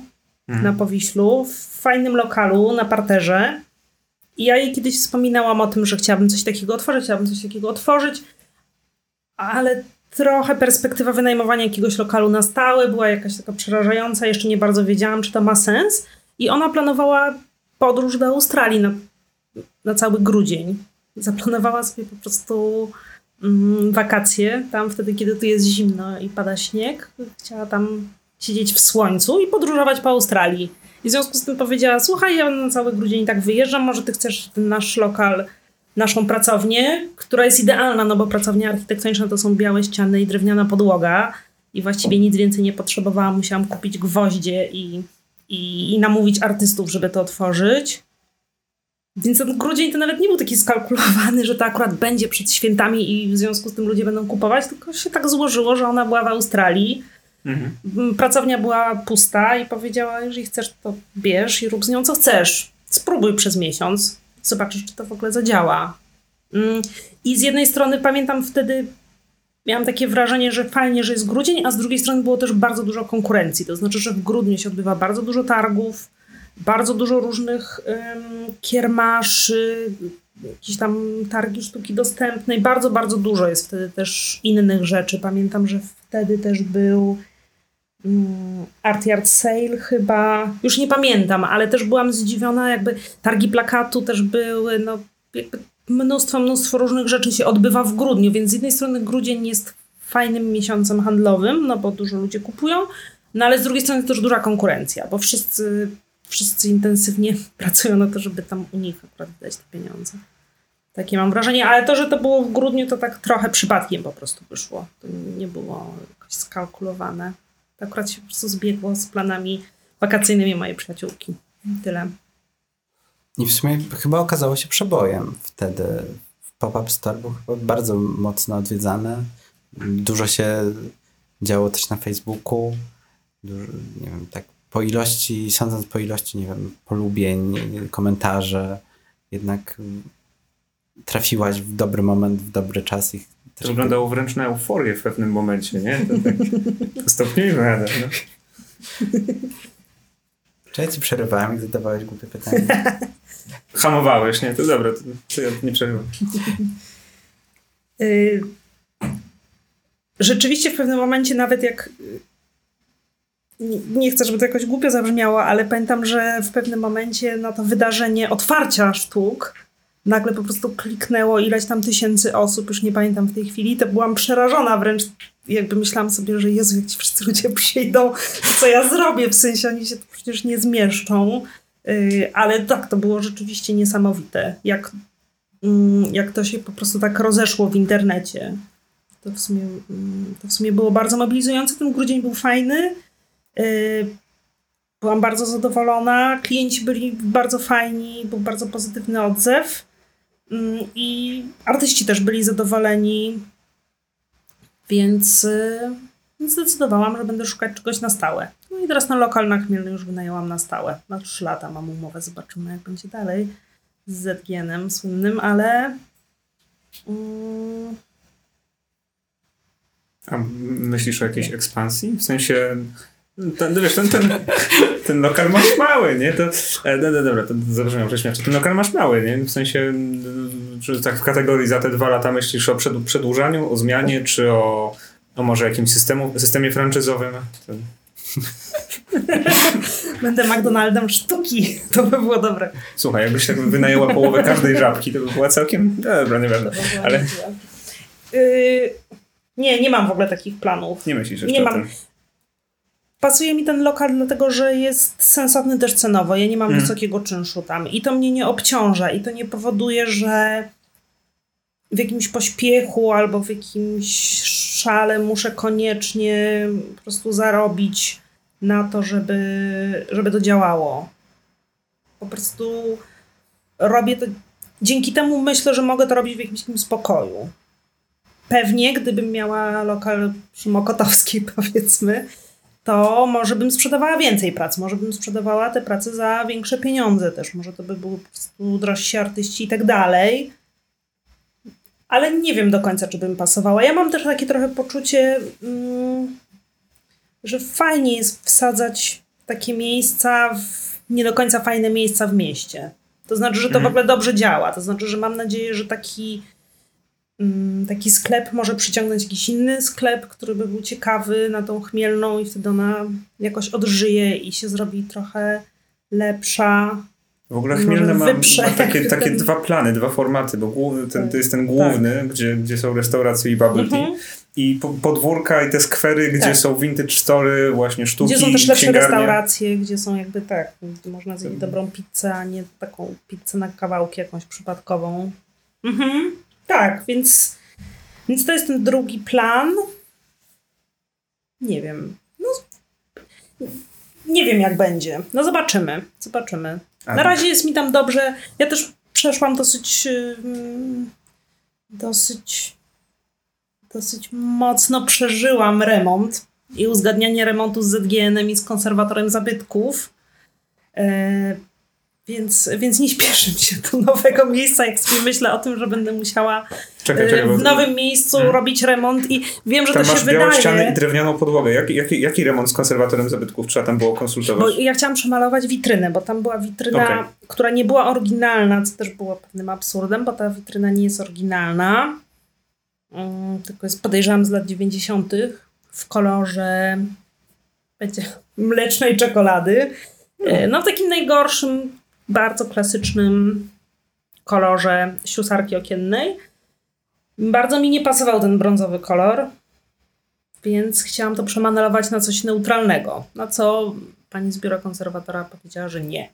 mhm. na Powiślu, w fajnym lokalu, na parterze. I ja jej kiedyś wspominałam o tym, że chciałabym coś takiego otworzyć, chciałabym coś takiego otworzyć, ale trochę perspektywa wynajmowania jakiegoś lokalu na stałe była jakaś taka przerażająca, jeszcze nie bardzo wiedziałam, czy to ma sens. I ona planowała podróż do Australii na, na cały grudzień. Zaplanowała sobie po prostu mm, wakacje tam wtedy, kiedy tu jest zimno i pada śnieg. Chciała tam siedzieć w słońcu i podróżować po Australii. I w związku z tym powiedziała, słuchaj, ja na cały grudzień tak wyjeżdżam, może ty chcesz ten nasz lokal, naszą pracownię, która jest idealna, no bo pracownia architektoniczna to są białe ściany i drewniana podłoga i właściwie nic więcej nie potrzebowałam, musiałam kupić gwoździe i, i, i namówić artystów, żeby to otworzyć. Więc ten grudzień to nawet nie był taki skalkulowany, że to akurat będzie przed świętami i w związku z tym ludzie będą kupować, tylko się tak złożyło, że ona była w Australii. Mhm. Pracownia była pusta i powiedziała, jeżeli chcesz, to bierz i rób z nią co chcesz. Spróbuj przez miesiąc, zobaczysz, czy to w ogóle zadziała. I z jednej strony pamiętam wtedy, miałam takie wrażenie, że fajnie, że jest grudzień, a z drugiej strony było też bardzo dużo konkurencji. To znaczy, że w grudniu się odbywa bardzo dużo targów, bardzo dużo różnych ym, kiermaszy, jakieś tam targi sztuki dostępnej. Bardzo, bardzo dużo jest wtedy też innych rzeczy. Pamiętam, że wtedy też był... Art Yard Sale chyba, już nie pamiętam, ale też byłam zdziwiona, jakby targi plakatu też były, no jakby mnóstwo, mnóstwo różnych rzeczy się odbywa w grudniu, więc z jednej strony grudzień jest fajnym miesiącem handlowym, no bo dużo ludzi kupują, no ale z drugiej strony też duża konkurencja, bo wszyscy, wszyscy intensywnie pracują na to, żeby tam u nich akurat dać te pieniądze. Takie mam wrażenie, ale to, że to było w grudniu, to tak trochę przypadkiem po prostu wyszło. To nie było jakoś skalkulowane. Akurat się po prostu zbiegło z planami wakacyjnymi mojej przyjaciółki. Tyle. I w sumie chyba okazało się przebojem wtedy. Pop-up store był chyba bardzo mocno odwiedzany. Dużo się działo też na Facebooku. Dużo, nie wiem, tak po ilości, sądząc po ilości, nie wiem, polubień, komentarzy, jednak trafiłaś w dobry moment, w dobry czas i to wyglądało wręcz na euforię w pewnym momencie, nie? To tak stopnijmy, Adam. No. Czy ja ci przerywałem i zadawałeś głupie pytanie? Hamowałeś, nie? To dobra, to, to ja nie przerywam. Rzeczywiście w pewnym momencie nawet jak... Nie, nie chcę, żeby to jakoś głupio zabrzmiało, ale pamiętam, że w pewnym momencie no to wydarzenie otwarcia sztuk nagle po prostu kliknęło ileś tam tysięcy osób, już nie pamiętam w tej chwili, to byłam przerażona wręcz, jakby myślałam sobie, że Jezu, jak ci wszyscy ludzie przyjdą, to co ja zrobię, w sensie oni się tu przecież nie zmieszczą, yy, ale tak, to było rzeczywiście niesamowite, jak, yy, jak to się po prostu tak rozeszło w internecie. To w sumie, yy, to w sumie było bardzo mobilizujące, ten grudzień był fajny, yy, byłam bardzo zadowolona, klienci byli bardzo fajni, był bardzo pozytywny odzew i artyści też byli zadowoleni, więc zdecydowałam, że będę szukać czegoś na stałe. No i teraz na lokal na Chmielny już wynajęłam na stałe. Na trzy lata mam umowę, zobaczymy jak będzie dalej z zet gie enem słynnym, ale... Um... A myślisz o jakiejś ekspansji? W sensie... Ten, wiesz, ten, ten, ten lokal masz mały, nie? To, no, no, dobra, to zrozumiałem, że śmiesznie. Ten lokal masz mały, nie? W sensie, czy tak w kategorii za te dwa lata myślisz o przedłużaniu, o zmianie, czy o, o może jakimś systemu, systemie franczyzowym? To... Będę McDonaldem sztuki, to by było dobre. Słuchaj, jakbyś tak wynajęła połowę każdej żabki, to by była całkiem... Dobra, nie wiem, ale... Yy, nie, nie mam w ogóle takich planów. Nie myślisz jeszcze nie o tym? Mam... Pasuje mi ten lokal dlatego, że jest sensowny też cenowo. Ja nie mam hmm. wysokiego czynszu tam i to mnie nie obciąża i to nie powoduje, że w jakimś pośpiechu albo w jakimś szale muszę koniecznie po prostu zarobić na to, żeby, żeby to działało. Po prostu robię to... Dzięki temu myślę, że mogę to robić w jakimś takim spokoju. Pewnie, gdybym miała lokal przy Mokotowskiej, powiedzmy, to może bym sprzedawała więcej prac, może bym sprzedawała te prace za większe pieniądze też, może to by były po prostu drożsi artyści i tak dalej, ale nie wiem do końca, czy bym pasowała. Ja mam też takie trochę poczucie, mm, że fajnie jest wsadzać takie miejsca, w, nie do końca fajne miejsca w mieście. To znaczy, że to w ogóle dobrze działa, to znaczy, że mam nadzieję, że taki... taki sklep może przyciągnąć jakiś inny sklep, który by był ciekawy na tą Chmielną i wtedy ona jakoś odżyje i się zrobi trochę lepsza. W ogóle Chmielna ma, ma takie, takie ten... dwa plany, dwa formaty, bo główny, ten, to jest ten główny, tak. gdzie, gdzie są restauracje i bubble tea, mhm. i po, podwórka i te skwery, gdzie tak. są vintage story, właśnie sztuki, gdzie są też lepsze księgarnie. Restauracje, gdzie są jakby tak, można zjeść dobrą pizzę, a nie taką pizzę na kawałki jakąś przypadkową. Mhm. Tak, więc, więc to jest ten drugi plan. Nie wiem. No, nie wiem jak będzie. No zobaczymy. Zobaczymy. Ale. Na razie jest mi tam dobrze. Ja też przeszłam dosyć dosyć dosyć mocno przeżyłam remont i uzgadnianie remontu z zet gie enem i z konserwatorem zabytków. E- Więc, więc nie śpieszę mi się do nowego miejsca, jak sobie myślę o tym, że będę musiała czekaj, czekaj, w nowym miejscu hmm. robić remont i wiem, że tam to się wydaje. Tam masz białą ścianę i drewnianą podłogę. Jaki, jaki, jaki remont z konserwatorem zabytków trzeba tam było konsultować? Bo ja chciałam przemalować witrynę, bo tam była witryna, okay. która nie była oryginalna, co też było pewnym absurdem, bo ta witryna nie jest oryginalna, um, tylko jest, podejrzewam, z lat dziewięćdziesiątych w kolorze wiecie, mlecznej czekolady. Hmm. No w takim najgorszym bardzo klasycznym kolorze siusarki okiennej. Bardzo mi nie pasował ten brązowy kolor, więc chciałam to przemalować na coś neutralnego, na co pani z biura konserwatora powiedziała, że nie.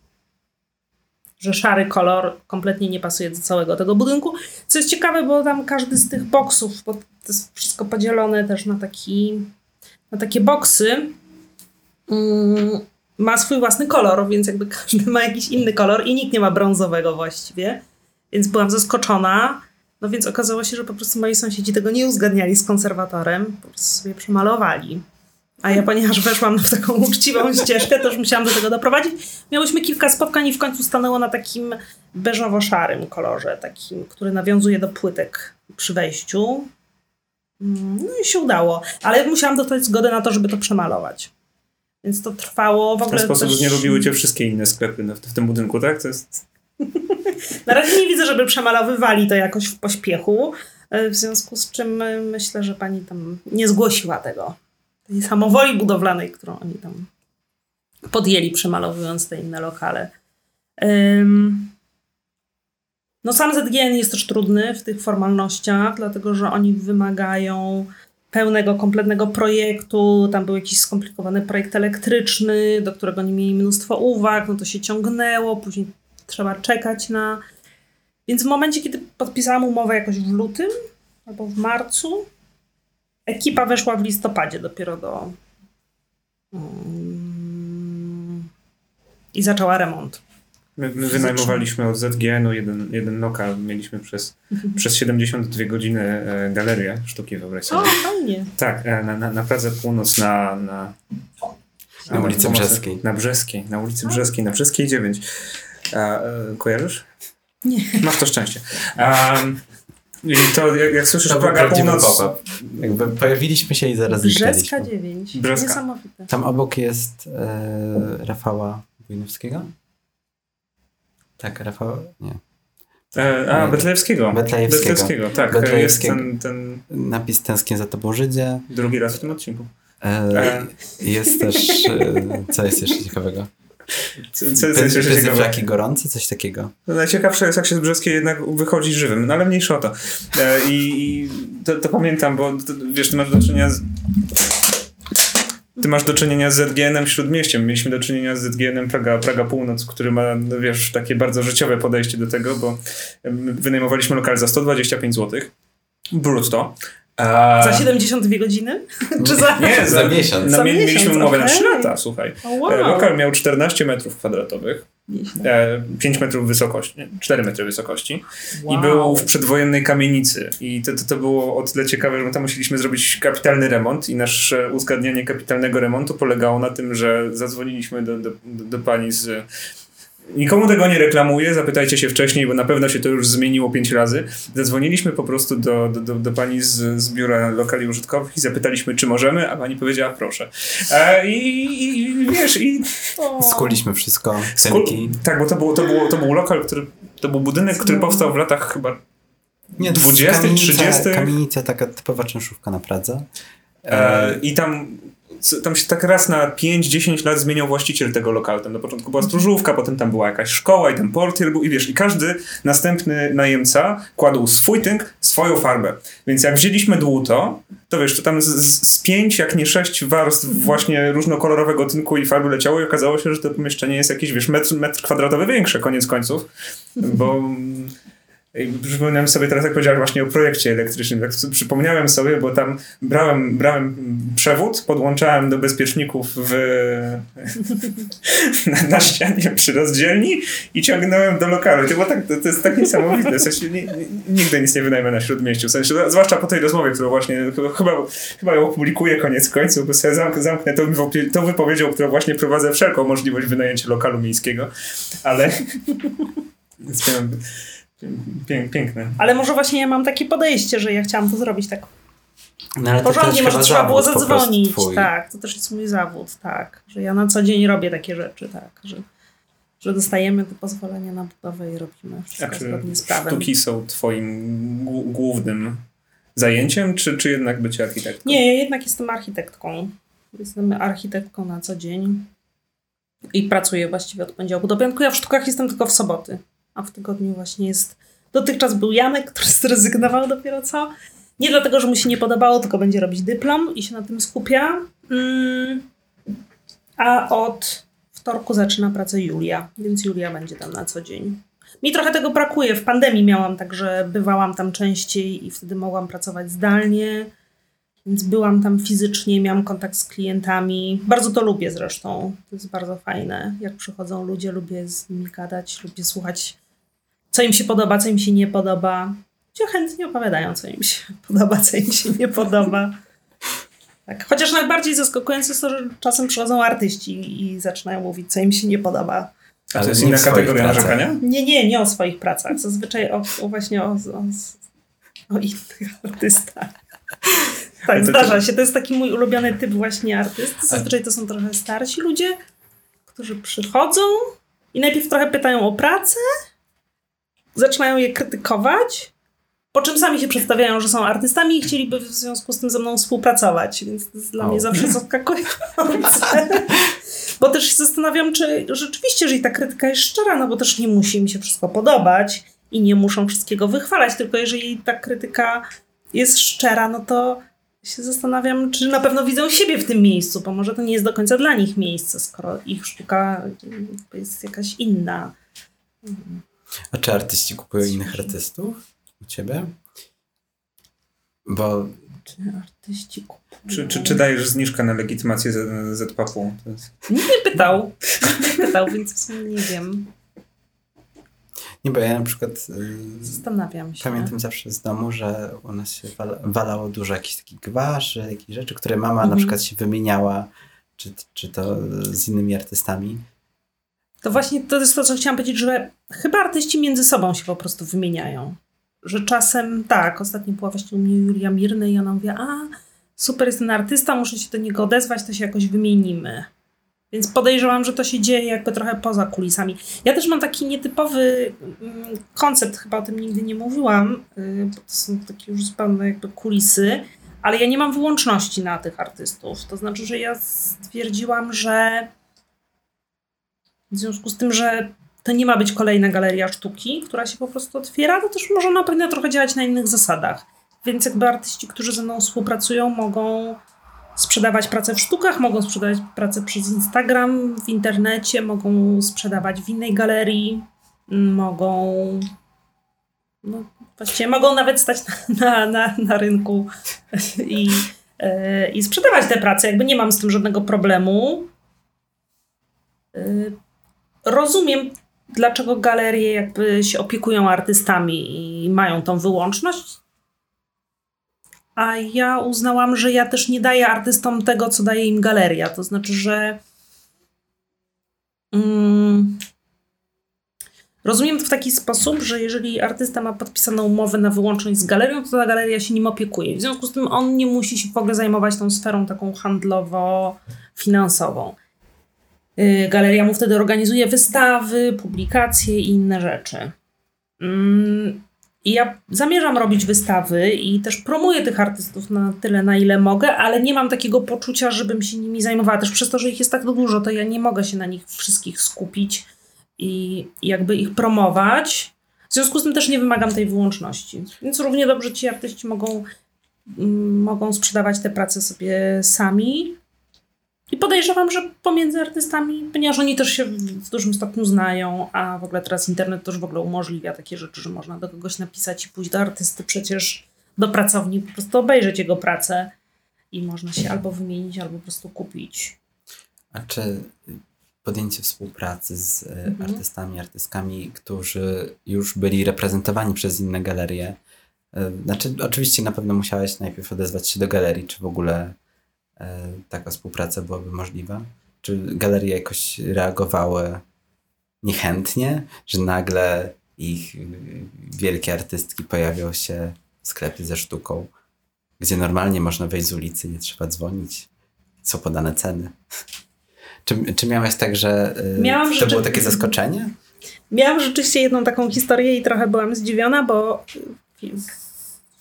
Że szary kolor kompletnie nie pasuje do całego tego budynku. Co jest ciekawe, bo tam każdy z tych boksów, bo to jest wszystko podzielone też na, taki, na takie boksy, mm. ma swój własny kolor, więc jakby każdy ma jakiś inny kolor i nikt nie ma brązowego właściwie, więc byłam zaskoczona. No więc okazało się, że po prostu moi sąsiedzi tego nie uzgadniali z konserwatorem, po prostu sobie przemalowali. A ja, ponieważ weszłam na taką uczciwą ścieżkę, to już musiałam do tego doprowadzić. Miałyśmy kilka spotkań i w końcu stanęło na takim beżowo-szarym kolorze, takim, który nawiązuje do płytek przy wejściu. No i się udało, ale musiałam dostać zgodę na to, żeby to przemalować. Więc to trwało w ogóle. W ten sposób też... nie robiły cię wszystkie inne sklepy w, w tym budynku, tak? To jest... Na razie nie widzę, żeby przemalowywali to jakoś w pośpiechu, w związku z czym myślę, że pani tam nie zgłosiła tego. Tej samowoli budowlanej, którą oni tam podjęli, przemalowując te inne lokale. Um... No sam Z G N jest też trudny w tych formalnościach, dlatego że oni wymagają pełnego, kompletnego projektu. Tam był jakiś skomplikowany projekt elektryczny, do którego nie mieli mnóstwo uwag, no to się ciągnęło, później trzeba czekać na... Więc w momencie, kiedy podpisałam umowę jakoś w lutym albo w marcu, ekipa weszła w listopadzie dopiero do... Um, i zaczęła remont. My, my wynajmowaliśmy od Z G N-u jeden, jeden lokal. Mieliśmy przez, mhm. przez siedemdziesiąt dwie godziny e, galerię sztuki, wyobraź sobie. O, fajnie. Tak, e, na, na, na Pradze Północ, na, na, na, na ulicy Północy, Brzeskiej. Na Brzeskiej, na ulicy A. Brzeskiej, na Brzeskiej dziewięć. E, e, kojarzysz? Nie. Masz to szczęście. Um, I to jak, jak słyszysz, to Praga Północ. Jakby pojawiliśmy się i zaraz zniknęliśmy. Brzeska dziewięć. Brzeska. Niesamowite. Tam obok jest e, Rafała Bujnowskiego? Tak, Rafała? Nie. E, a, Betlejewskiego. Betlejewskiego. Betlejewskiego, tak. Betlejewskiego. Jest ten, ten... Napis Tęsknię za tobą, Żydzie. Drugi raz w tym odcinku. E, e. Jest też... E, co jest jeszcze ciekawego? Co, co jest Pędzy, jeszcze ciekawe? Gorące, coś takiego. No, najciekawsze jest, jak się z Brzeskiej jednak wychodzi żywym, no ale mniejsza o to. E, I to, to pamiętam, bo to, wiesz, ty masz do czynienia z... Ty masz do czynienia z Z G N-em Śródmieściem. Mieliśmy do czynienia z Z G N-em Praga, Praga Północ, który ma, wiesz, takie bardzo życiowe podejście do tego, bo wynajmowaliśmy lokal za sto dwadzieścia pięć złotych. Brutto. A... Za siedemdziesiąt dwie godziny? Czy za... Nie, za, za miesiąc. Na, za mieliśmy miesiąc, umowę okay. na trzy lata, słuchaj. Oh, wow. Lokal miał czternaście metrów kwadratowych, pięć metrów wysokości, cztery metry wysokości. Wow. I był w przedwojennej kamienicy. I to, to, to było o tyle ciekawe, że tam musieliśmy zrobić kapitalny remont i nasze uzgadnianie kapitalnego remontu polegało na tym, że zadzwoniliśmy do, do, do, do pani z... Nikomu tego nie reklamuję, zapytajcie się wcześniej, bo na pewno się to już zmieniło pięć razy. Zadzwoniliśmy po prostu do, do, do, do pani z, z biura lokali użytkowych i zapytaliśmy, czy możemy, a pani powiedziała proszę. E, i, i wiesz, i... O. Skuliśmy wszystko, cenki. Skul... Tak, bo to, było, to, było, to był lokal, który, to był budynek, który powstał w latach chyba dwudziestych, trzydziestych. Kamienica, taka typowa czynszówka na Pradze. E, I tam... Tam się tak raz na pięć dziesięć lat zmieniał właściciel tego lokalu. Tam na początku była stróżówka, potem tam była jakaś szkoła i ten portier był i wiesz, i każdy następny najemca kładł swój tynk, swoją farbę. Więc jak wzięliśmy dłuto, to wiesz, to tam z, z pięć, jak nie sześć warstw właśnie różnokolorowego tynku i farby leciało i okazało się, że to pomieszczenie jest jakieś, wiesz, metr, metr kwadratowy większe, koniec końców, bo... Przypomniałem sobie teraz, jak powiedziałeś właśnie o projekcie elektrycznym, tak przypomniałem sobie, bo tam brałem, brałem przewód, podłączałem do bezpieczników w, na, na ścianie przy rozdzielni i ciągnąłem do lokalu. To, było tak, to, to jest tak niesamowite. W sensie, nie, nigdy nic nie wynajmę na Śródmieściu. W sensie, zwłaszcza po tej rozmowie, którą właśnie chyba, chyba ją opublikuję koniec końców, bo sobie zamk, zamknę tą, tą wypowiedzią, którą właśnie prowadzę wszelką możliwość wynajęcia lokalu miejskiego. Ale... Piękne. Ale może właśnie ja mam takie podejście, że ja chciałam to zrobić tak no, ale porządnie, może trzeba było zadzwonić. Tak, to też jest mój zawód, tak. Że ja na co dzień robię takie rzeczy, tak. Że, że dostajemy te pozwolenia na budowę i robimy wszystko A, zgodnie z prawem. Sztuki są twoim głównym zajęciem, czy, czy jednak bycie architektką? Nie, ja jednak jestem architektką. Jestem architektką na co dzień i pracuję właściwie od poniedziałku do piątku. Ja w sztukach jestem tylko w soboty. A w tygodniu właśnie jest... Dotychczas był Janek, który zrezygnował dopiero co. Nie dlatego, że mu się nie podobało, tylko będzie robić dyplom i się na tym skupia. Mm. A od wtorku zaczyna pracę Julia, więc Julia będzie tam na co dzień. Mi trochę tego brakuje. W pandemii miałam tak, że bywałam tam częściej i wtedy mogłam pracować zdalnie. Więc byłam tam fizycznie, miałam kontakt z klientami. Bardzo to lubię zresztą. To jest bardzo fajne. Jak przychodzą ludzie, lubię z nimi gadać, lubię słuchać co im się podoba, co im się nie podoba. Ludzie chętnie opowiadają, co im się podoba, co im się nie podoba. Tak. Chociaż najbardziej zaskakujące jest to, że czasem przychodzą artyści i zaczynają mówić, co im się nie podoba. A to jest inna kategoria narzekania? Nie, nie, nie o swoich pracach. Zazwyczaj o, o właśnie o, o, o innych artystach. Tak, zdarza się. To jest taki mój ulubiony typ właśnie artysty. Zazwyczaj to są trochę starsi ludzie, którzy przychodzą i najpierw trochę pytają o pracę, zaczynają je krytykować, po czym sami się przedstawiają, że są artystami i chcieliby w związku z tym ze mną współpracować, więc to jest dla o. mnie zawsze zaskakujące. Bo też się zastanawiam, czy rzeczywiście, jeżeli ta krytyka jest szczera, no bo też nie musi mi się wszystko podobać i nie muszą wszystkiego wychwalać, tylko jeżeli ta krytyka jest szczera, no to się zastanawiam, czy na pewno widzą siebie w tym miejscu, bo może to nie jest do końca dla nich miejsce, skoro ich sztuka jest jakaś inna. Mhm. A czy artyści kupują innych artystów u ciebie? Bo... Czy artyści kupują... Czy, czy, czy dajesz zniżkę na legitymację Z P A P-u? Jest... Nie pytał. Nie pytał, więc w sumie nie wiem. Nie, bo ja na przykład... Zastanawiam się. Pamiętam zawsze z domu, że u nas się wala, walało dużo jakichś takich gwarzy, jakichś rzeczy, które mama mhm. na przykład się wymieniała, czy, czy to z innymi artystami. To właśnie to jest to, co chciałam powiedzieć, że chyba artyści między sobą się po prostu wymieniają. Że czasem, tak, ostatnio była właśnie u mnie Julia Mirny i ona mówiła, a super jest ten artysta, muszę się do niego odezwać, to się jakoś wymienimy. Więc podejrzewam, że to się dzieje jakby trochę poza kulisami. Ja też mam taki nietypowy koncept, chyba o tym nigdy nie mówiłam, bo to są takie już zupełnie jakby kulisy, ale ja nie mam wyłączności na tych artystów. To znaczy, że ja stwierdziłam, że w związku z tym, że to nie ma być kolejna galeria sztuki, która się po prostu otwiera, to też może ona powinna trochę działać na innych zasadach. Więc jakby artyści, którzy ze mną współpracują, mogą sprzedawać pracę w sztukach, mogą sprzedawać pracę przez Instagram, w internecie, mogą sprzedawać w innej galerii, mogą... No, właściwie mogą nawet stać na, na, na rynku i, yy, i sprzedawać te prace. Jakby nie mam z tym żadnego problemu. Yy, rozumiem, dlaczego galerie jakby się opiekują artystami i mają tą wyłączność. A ja uznałam, że ja też nie daję artystom tego, co daje im galeria. To znaczy, że mm, rozumiem to w taki sposób, że jeżeli artysta ma podpisaną umowę na wyłączność z galerią, to ta galeria się nim opiekuje. W związku z tym on nie musi się w ogóle zajmować tą sferą taką handlowo-finansową. Yy, galeria mu wtedy organizuje wystawy, publikacje i inne rzeczy. Mm. I ja zamierzam robić wystawy i też promuję tych artystów na tyle, na ile mogę, ale nie mam takiego poczucia, żebym się nimi zajmowała. Też przez to, że ich jest tak dużo, to ja nie mogę się na nich wszystkich skupić i jakby ich promować. W związku z tym też nie wymagam tej wyłączności. Więc równie dobrze ci artyści mogą, mm, mogą sprzedawać te prace sobie sami. I podejrzewam, że pomiędzy artystami, ponieważ oni też się w dużym stopniu znają, a w ogóle teraz internet też w ogóle umożliwia takie rzeczy, że można do kogoś napisać i pójść do artysty przecież do pracowni, po prostu obejrzeć jego pracę i można się albo wymienić, albo po prostu kupić. A czy podjęcie współpracy z mhm. artystami, artystkami, którzy już byli reprezentowani przez inne galerie, znaczy oczywiście na pewno musiałeś najpierw odezwać się do galerii, czy w ogóle... taka współpraca byłaby możliwa? Czy galerie jakoś reagowały niechętnie, że nagle ich wielkie artystki pojawią się w sklepie ze sztuką, gdzie normalnie można wejść z ulicy, nie trzeba dzwonić, są podane ceny? Czy, czy miałaś tak, że Miałam to rzeczy... było takie zaskoczenie? Miałam rzeczywiście jedną taką historię i trochę byłam zdziwiona, bo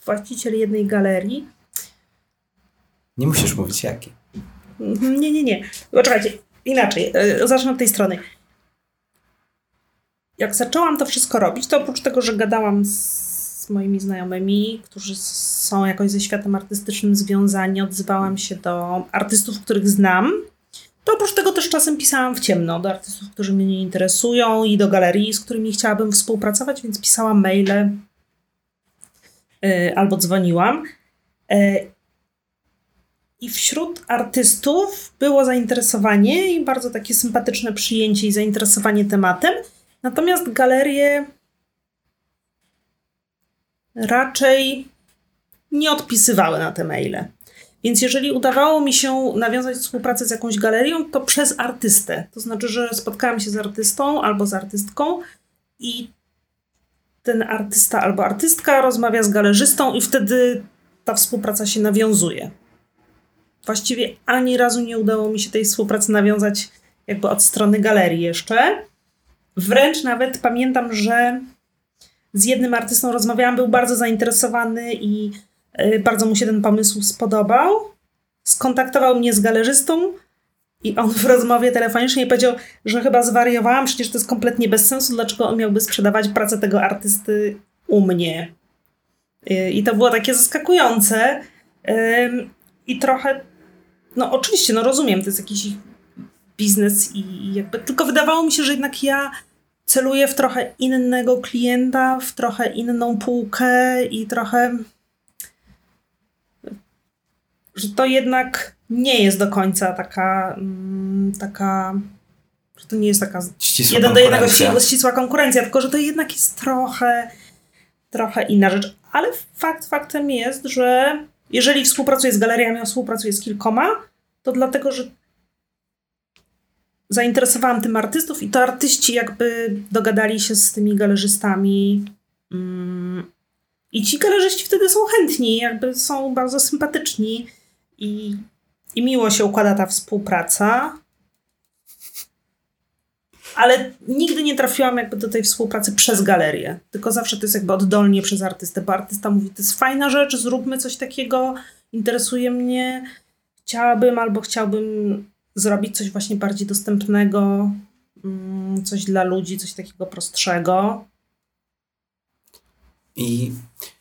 właściciel jednej galerii... Nie musisz mówić jakie. Nie, nie, nie. Poczekajcie, inaczej. Zacznę od tej strony. Jak zaczęłam to wszystko robić, to oprócz tego, że gadałam z moimi znajomymi, którzy są jakoś ze światem artystycznym związani, odzywałam się do artystów, których znam, to oprócz tego też czasem pisałam w ciemno do artystów, którzy mnie nie interesują i do galerii, z którymi chciałabym współpracować, więc pisałam maile yy, albo dzwoniłam. Yy, I wśród artystów było zainteresowanie i bardzo takie sympatyczne przyjęcie i zainteresowanie tematem. Natomiast galerie raczej nie odpisywały na te maile. Więc jeżeli udawało mi się nawiązać współpracę z jakąś galerią, to przez artystę. To znaczy, że spotkałam się z artystą albo z artystką i ten artysta albo artystka rozmawia z galerzystą i wtedy ta współpraca się nawiązuje. Właściwie ani razu nie udało mi się tej współpracy nawiązać jakby od strony galerii jeszcze. Wręcz nawet pamiętam, że z jednym artystą rozmawiałam, był bardzo zainteresowany i bardzo mu się ten pomysł spodobał. Skontaktował mnie z galerzystą I on w rozmowie telefonicznej powiedział, że chyba zwariowałam, przecież to jest kompletnie bez sensu, dlaczego on miałby sprzedawać pracę tego artysty u mnie. I to było takie zaskakujące. I trochę, no oczywiście, no rozumiem, to jest jakiś ich biznes i jakby, tylko wydawało mi się, że jednak ja celuję w trochę innego klienta, w trochę inną półkę i trochę, że to jednak nie jest do końca taka, taka, że to nie jest taka ścisła jeden do jednego ścisła konkurencja, tylko że to jednak jest trochę, trochę inna rzecz. Ale fakt faktem jest, że jeżeli współpracuję z galeriami, a współpracuję z kilkoma, to dlatego, że zainteresowałam tym artystów i to artyści jakby dogadali się z tymi galerzystami i ci galerzyści wtedy są chętni, jakby są bardzo sympatyczni i, i miło się układa ta współpraca, ale nigdy nie trafiłam jakby do tej współpracy przez galerię, tylko zawsze to jest jakby oddolnie przez artystę, bo artysta mówi, to jest fajna rzecz, zróbmy coś takiego, interesuje mnie, chciałabym albo chciałbym zrobić coś właśnie bardziej dostępnego, coś dla ludzi, coś takiego prostszego. I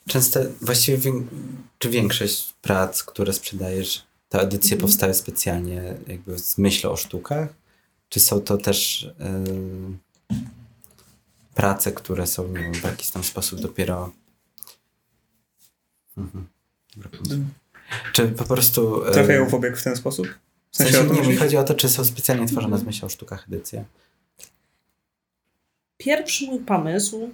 często, właściwie wiek, czy większość prac, które sprzedajesz, te edycje mhm. powstały specjalnie jakby z myślą o sztukach? Czy są to też yy, prace, które są, nie wiem, w jakiś tam sposób dopiero... Mhm. Czy po prostu... Yy, trafiają w obieg w ten sposób? W sensie, w sensie nie, mi chodzi o to, czy są specjalnie tworzone z myślą o sztukach edycje. Pierwszy mój pomysł,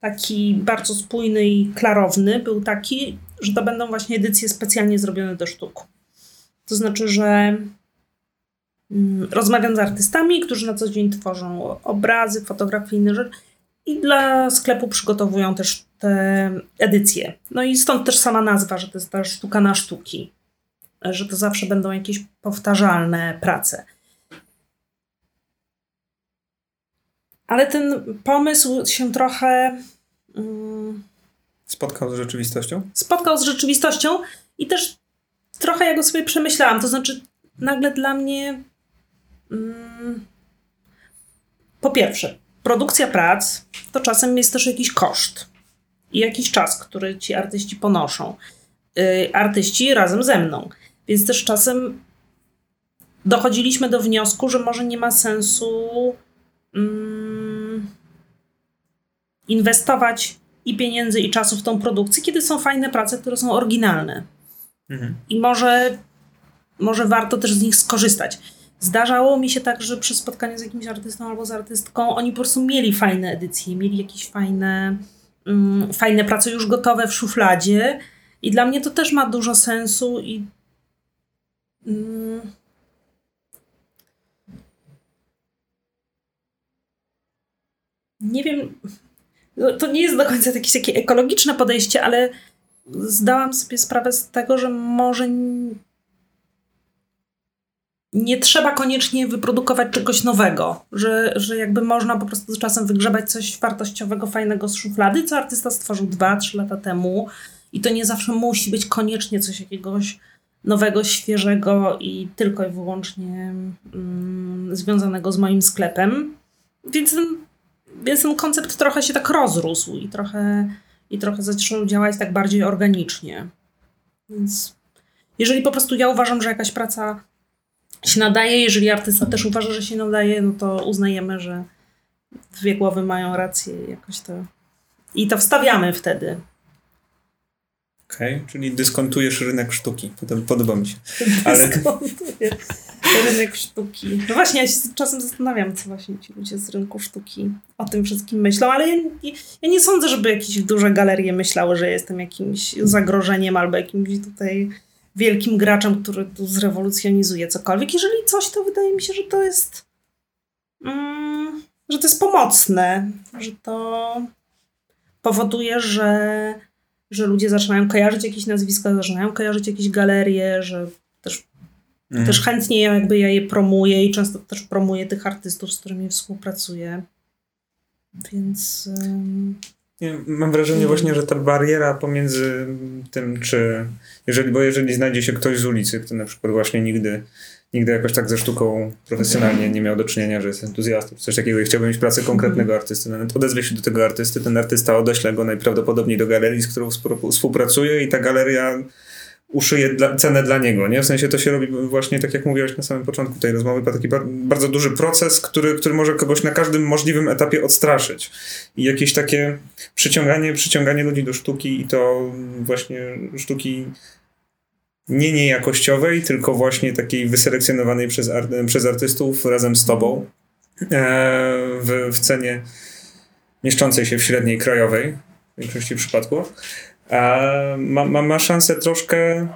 taki bardzo spójny i klarowny, był taki, że to będą właśnie edycje specjalnie zrobione do sztuk. To znaczy, że mm, rozmawiam z artystami, którzy na co dzień tworzą obrazy, fotografie, inne rzeczy i dla sklepu przygotowują też te edycje. No i stąd też sama nazwa, że to jest ta sztuka na sztuki. Że to zawsze będą jakieś powtarzalne prace. Ale ten pomysł się trochę... Um, spotkał z rzeczywistością? Spotkał z rzeczywistością i też trochę ja go sobie przemyślałam. To znaczy nagle dla mnie... Um, po pierwsze, produkcja prac to czasem jest też jakiś koszt. I jakiś czas, który ci artyści ponoszą. Yy, artyści razem ze mną. Więc też czasem dochodziliśmy do wniosku, że może nie ma sensu mm, inwestować i pieniędzy, i czasu w tą produkcję, kiedy są fajne prace, które są oryginalne. Mhm. I może, może warto też z nich skorzystać. Zdarzało mi się tak, że przy spotkaniu z jakimś artystą albo z artystką oni po prostu mieli fajne edycje, mieli jakieś fajne, mm, fajne prace już gotowe w szufladzie i dla mnie to też ma dużo sensu i nie wiem, to nie jest do końca jakieś takie ekologiczne podejście, ale zdałam sobie sprawę z tego, że może nie trzeba koniecznie wyprodukować czegoś nowego, że, że jakby można po prostu z czasem wygrzebać coś wartościowego, fajnego z szuflady, co artysta stworzył dwa, trzy lata temu i to nie zawsze musi być koniecznie coś jakiegoś nowego, świeżego i tylko i wyłącznie mm, związanego z moim sklepem. Więc ten, więc ten koncept trochę się tak rozrósł i trochę, i trochę zaczął działać tak bardziej organicznie. Więc jeżeli po prostu ja uważam, że jakaś praca się nadaje, jeżeli artysta też uważa, że się nadaje, no to uznajemy, że dwie głowy mają rację jakoś to i to wstawiamy wtedy. Okej, okay, czyli dyskontujesz rynek sztuki. Podoba mi się. Ale... Dyskontuję rynek sztuki. No właśnie, ja się czasem zastanawiam, co właśnie ci ludzie z rynku sztuki o tym wszystkim myślą, ale ja, ja nie sądzę, żeby jakieś duże galerie myślały, że jestem jakimś zagrożeniem albo jakimś tutaj wielkim graczem, który tu zrewolucjonizuje cokolwiek. Jeżeli coś, to wydaje mi się, że to jest mm, że to jest pomocne, że to powoduje, że że ludzie zaczynają kojarzyć jakieś nazwiska, zaczynają kojarzyć jakieś galerie, że też, mhm. też chętnie jakby ja je promuję i często też promuję tych artystów, z którymi współpracuję. Więc... Um... Mam wrażenie właśnie, że ta bariera pomiędzy tym, czy... Jeżeli, bo jeżeli znajdzie się ktoś z ulicy, kto na przykład właśnie nigdy, nigdy jakoś tak ze sztuką profesjonalnie nie miał do czynienia, że jest entuzjastą, coś takiego i chciałby mieć pracę konkretnego artysty, nawet odezwie się do tego artysty, ten artysta odeśle go najprawdopodobniej do galerii, z którą współpracuje i ta galeria uszyje dla, cenę dla niego, nie? W sensie to się robi właśnie, tak jak mówiłaś na samym początku tej rozmowy, taki bar- bardzo duży proces, który, który może kogoś na każdym możliwym etapie odstraszyć. I jakieś takie przyciąganie, przyciąganie ludzi do sztuki i to właśnie sztuki nie niejakościowej, tylko właśnie takiej wyselekcjonowanej przez, ar- przez artystów razem z tobą eee, w, w cenie mieszczącej się w średniej krajowej w większości przypadków. A ma, ma, ma szansę troszkę,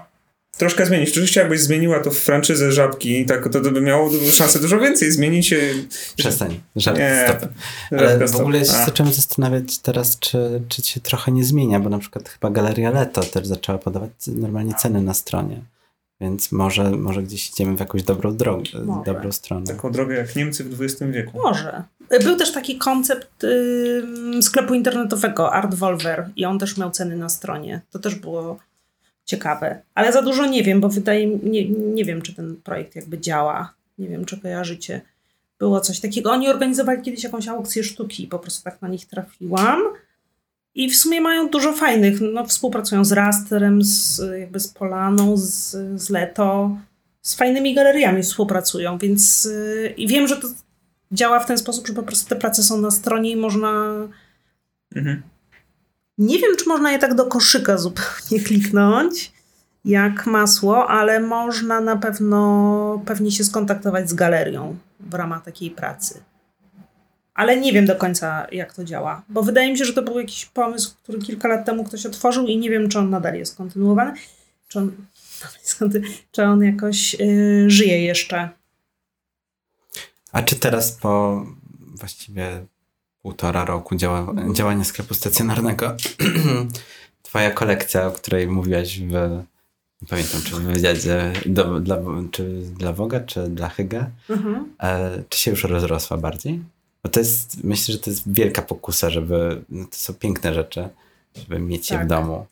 troszkę zmienić. Oczywiście jakbyś zmieniła to w franczyzę Żabki, tak, to, to by miało szansę dużo więcej zmienić. Przestań, Żabka stop. Ale w ogóle się zacząłem zastanawiać teraz, czy, czy się trochę nie zmienia, bo na przykład chyba Galeria Leto też zaczęła podawać normalnie ceny na stronie. Więc może, może gdzieś idziemy w jakąś dobrą drogę, może. dobrą stronę. Taką drogę jak Niemcy w dwudziestym wieku. Może. Był też taki koncept y, sklepu internetowego Art Wolver i on też miał ceny na stronie. To też było ciekawe. Ale za dużo nie wiem, bo wydaje mi nie, nie wiem, czy ten projekt jakby działa. Nie wiem, czy kojarzycie. Było coś takiego. Oni organizowali kiedyś jakąś aukcję sztuki i po prostu tak na nich trafiłam. I w sumie mają dużo fajnych, no współpracują z Rasterem, z, jakby z Polaną, z, z Leto, z fajnymi galeriami współpracują, więc yy, i wiem, że to działa w ten sposób, że po prostu te prace są na stronie i można... Mhm. Nie wiem, czy można je tak do koszyka zupełnie kliknąć, jak masło, ale można na pewno pewnie się skontaktować z galerią w ramach takiej pracy. Ale nie wiem do końca, jak to działa. Bo wydaje mi się, że to był jakiś pomysł, który kilka lat temu ktoś otworzył i nie wiem, czy on nadal jest kontynuowany. Czy on, czy on jakoś yy, żyje jeszcze. A czy teraz po właściwie półtora roku działa, działania sklepu stacjonarnego twoja kolekcja, o której mówiłaś w... Nie pamiętam, czy w wywiadzie do, dla, czy dla Woga, czy dla Hyga, mhm. e, czy się już rozrosła bardziej? Bo to jest, myślę, że to jest wielka pokusa, żeby, no to są piękne rzeczy, żeby mieć tak. je w domu.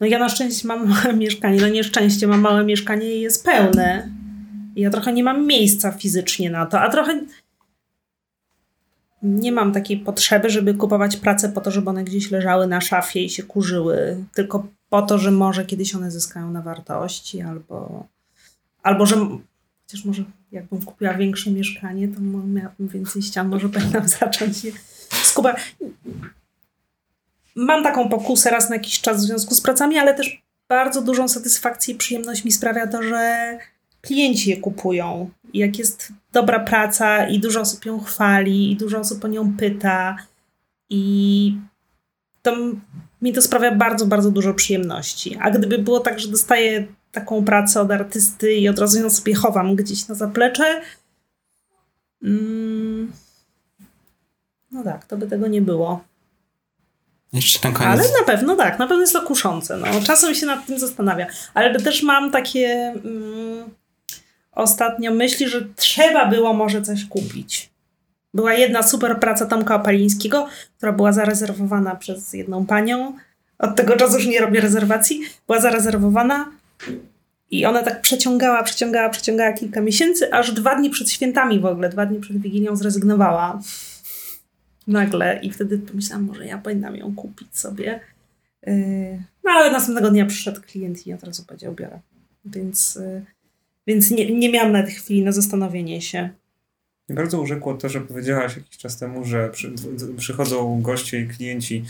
No ja na szczęście mam małe mieszkanie, no nieszczęście mam małe mieszkanie i jest pełne. Ja trochę nie mam miejsca fizycznie na to, a trochę nie mam takiej potrzeby, żeby kupować prace po to, żeby one gdzieś leżały na szafie i się kurzyły, tylko po to, że może kiedyś one zyskają na wartości albo, albo że... Chociaż może jakbym kupiła większe mieszkanie, to miałabym więcej ścian, może powinnam zacząć je skubać. Mam taką pokusę raz na jakiś czas w związku z pracami, ale też bardzo dużą satysfakcję i przyjemność mi sprawia to, że klienci je kupują. I jak jest dobra praca i dużo osób ją chwali i dużo osób o nią pyta i to mi to sprawia bardzo, bardzo dużo przyjemności. A gdyby było tak, że dostaję taką pracę od artysty i od razu ją sobie chowam gdzieś na zaplecze. Mm. No tak, to by tego nie było. Jeszcze na koniec. Ale na pewno tak, na pewno jest to kuszące. No. Czasem się nad tym zastanawiam. Ale też mam takie mm, ostatnio myśli, że trzeba było może coś kupić. Była jedna super praca Tomka Opalińskiego, która była zarezerwowana przez jedną panią. Od tego czasu już nie robię rezerwacji. Była zarezerwowana i ona tak przeciągała, przeciągała, przeciągała kilka miesięcy, aż dwa dni przed świętami w ogóle, dwa dni przed Wigilią zrezygnowała nagle i wtedy pomyślałam, może ja powinnam ją kupić sobie. No ale następnego dnia przyszedł klient i ja od razu powiedział, biorę. Więc, więc nie, nie miałam na tej chwili na zastanowienie się. Mnie bardzo urzekło to, że powiedziałaś jakiś czas temu, że przy, przychodzą goście i klienci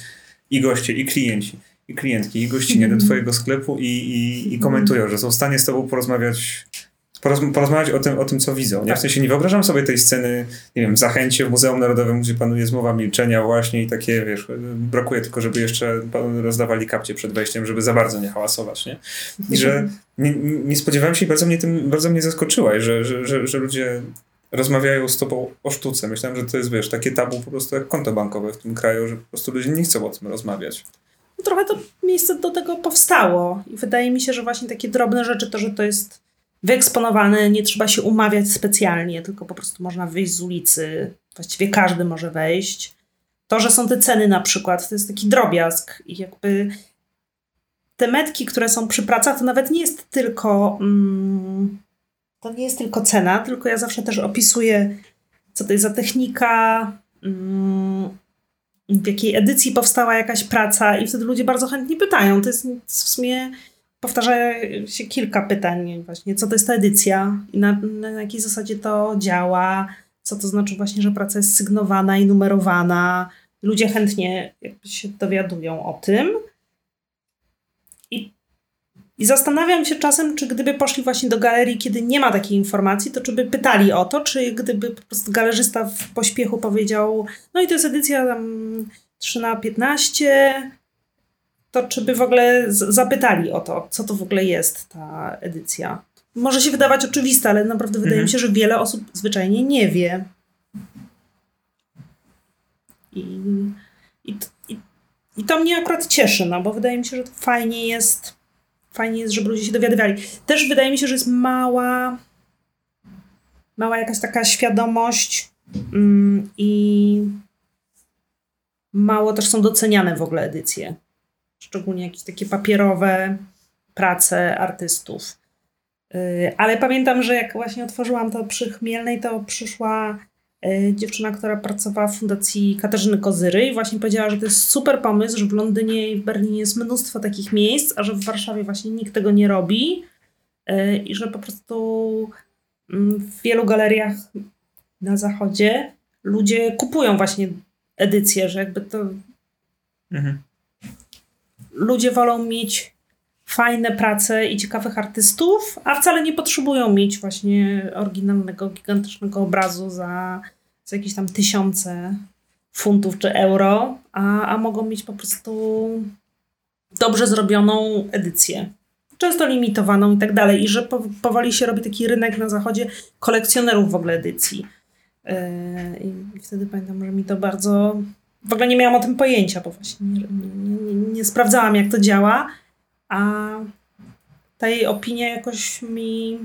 i goście i klienci. I klientki, i gościnie do twojego sklepu i, i, i komentują, że są w stanie z tobą porozmawiać, porozm- porozmawiać o tym, o tym, co widzą. Ja w sensie nie wyobrażam sobie tej sceny, nie wiem, w Zachęcie, w Muzeum Narodowym, gdzie panuje zmowa milczenia właśnie i takie, wiesz, brakuje tylko, żeby jeszcze rozdawali kapcie przed wejściem, żeby za bardzo nie hałasować, nie? I że nie, nie spodziewałem się i bardzo mnie, tym, bardzo mnie zaskoczyłaś, że, że, że, że ludzie rozmawiają z tobą o sztuce. Myślałem, że to jest, wiesz, takie tabu po prostu jak konto bankowe w tym kraju, że po prostu ludzie nie chcą o tym rozmawiać. Trochę to miejsce do tego powstało i wydaje mi się, że właśnie takie drobne rzeczy, to, że to jest wyeksponowane, nie trzeba się umawiać specjalnie, tylko po prostu można wyjść z ulicy, właściwie każdy może wejść, To, że są te ceny na przykład, to jest taki drobiazg i jakby te metki, które są przy pracach, to nawet nie jest tylko mm, to nie jest tylko cena, tylko ja zawsze też opisuję, co to jest za technika, mm, w jakiej edycji powstała jakaś praca i wtedy ludzie bardzo chętnie pytają. To jest w sumie, powtarza się kilka pytań właśnie, co to jest ta edycja i na, na jakiej zasadzie to działa, co to znaczy właśnie, że praca jest sygnowana i numerowana. Ludzie chętnie jakby się dowiadują o tym. I, i zastanawiam się czasem, czy gdyby poszli właśnie do galerii, kiedy nie ma takiej informacji, to czy by pytali o to, czy gdyby po prostu galerzysta w pośpiechu powiedział, no i to jest edycja tam trzy na piętnaście, to czy by w ogóle z- zapytali o to, co to w ogóle jest ta edycja. Może się wydawać oczywiste, ale naprawdę mhm. wydaje mi się, że wiele osób zwyczajnie nie wie. I, i, i, i to mnie akurat cieszy, no bo wydaje mi się, że to fajnie jest, fajnie jest, żeby ludzie się dowiadywali. Też wydaje mi się, że jest mała, mała jakaś taka świadomość mm, i mało też są doceniane w ogóle edycje. Szczególnie jakieś takie papierowe prace artystów. Ale pamiętam, że jak właśnie otworzyłam to przy Chmielnej, to przyszła dziewczyna, która pracowała w Fundacji Katarzyny Kozyry i właśnie powiedziała, że to jest super pomysł, że w Londynie i w Berlinie jest mnóstwo takich miejsc, a że w Warszawie właśnie nikt tego nie robi i że po prostu w wielu galeriach na zachodzie ludzie kupują właśnie edycje, że jakby to mhm. ludzie wolą mieć fajne prace i ciekawych artystów, a wcale nie potrzebują mieć właśnie oryginalnego, gigantycznego obrazu za, za jakieś tam tysiące funtów czy euro, a, a mogą mieć po prostu dobrze zrobioną edycję. Często limitowaną i tak dalej. I że po, powoli się robi taki rynek na zachodzie kolekcjonerów w ogóle edycji. Yy, I wtedy pamiętam, że mi to bardzo... W ogóle nie miałam o tym pojęcia, bo właśnie nie, nie, nie, nie sprawdzałam, jak to działa. A ta jej opinia jakoś mi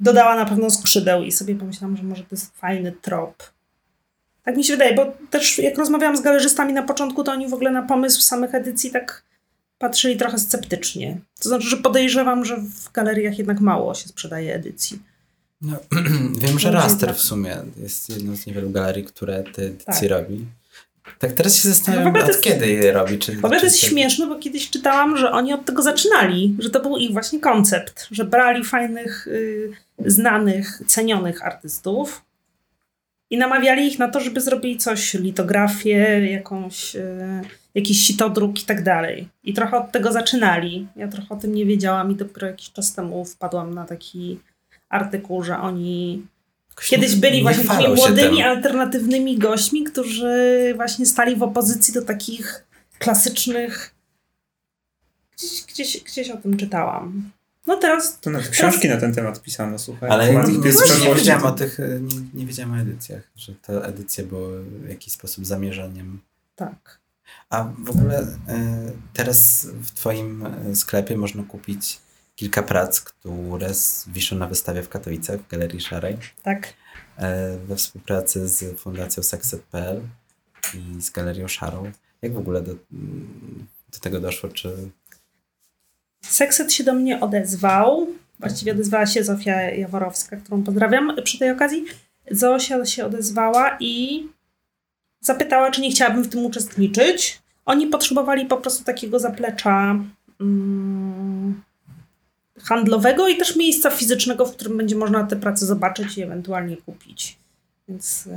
dodała na pewno skrzydeł i sobie pomyślałam, że może to jest fajny trop. Tak mi się wydaje, bo też jak rozmawiałam z galerzystami na początku, to oni w ogóle na pomysł samych edycji tak patrzyli trochę sceptycznie. To znaczy, że podejrzewam, że w galeriach jednak mało się sprzedaje edycji. No, wiem, że Raster w sumie jest jedną z niewielu galerii, które te edycje tak. robi. Tak, teraz się zastanawiam, no od jest, kiedy je robi. Czy, w ogóle to jest kiedy? Śmieszne, bo kiedyś czytałam, że oni od tego zaczynali, że to był ich właśnie koncept, że brali fajnych, yy, znanych, cenionych artystów i namawiali ich na to, żeby zrobili coś, litografię, jakąś, yy, jakiś sitodruk i tak dalej. I trochę od tego zaczynali. Ja trochę o tym nie wiedziałam i dopiero jakiś czas temu wpadłam na taki artykuł, że oni... Kiedyś byli właśnie takimi młodymi, alternatywnymi gośćmi, którzy właśnie stali w opozycji do takich klasycznych... Gdzieś, gdzieś, gdzieś o tym czytałam. No teraz... To nawet książki teraz... na ten temat pisano, słuchaj. Ale ja nie, nie wiedziałam o tych, nie, nie wiedziałam o edycjach, że te edycje były w jakiś sposób zamierzaniem. Tak. A w ogóle teraz w twoim sklepie można kupić kilka prac, które wiszą na wystawie w Katowicach, w Galerii Szarej. Tak. We współpracy z Fundacją Sekset kropka pe el i z Galerią Szarą. Jak w ogóle do, do tego doszło? Czy... Sekset się do mnie odezwał. Właściwie odezwała się Zofia Jaworowska, którą pozdrawiam przy tej okazji. Zosia się odezwała i zapytała, czy nie chciałabym w tym uczestniczyć. Oni potrzebowali po prostu takiego zaplecza... Mm, handlowego i też miejsca fizycznego, w którym będzie można te prace zobaczyć i ewentualnie kupić. Więc,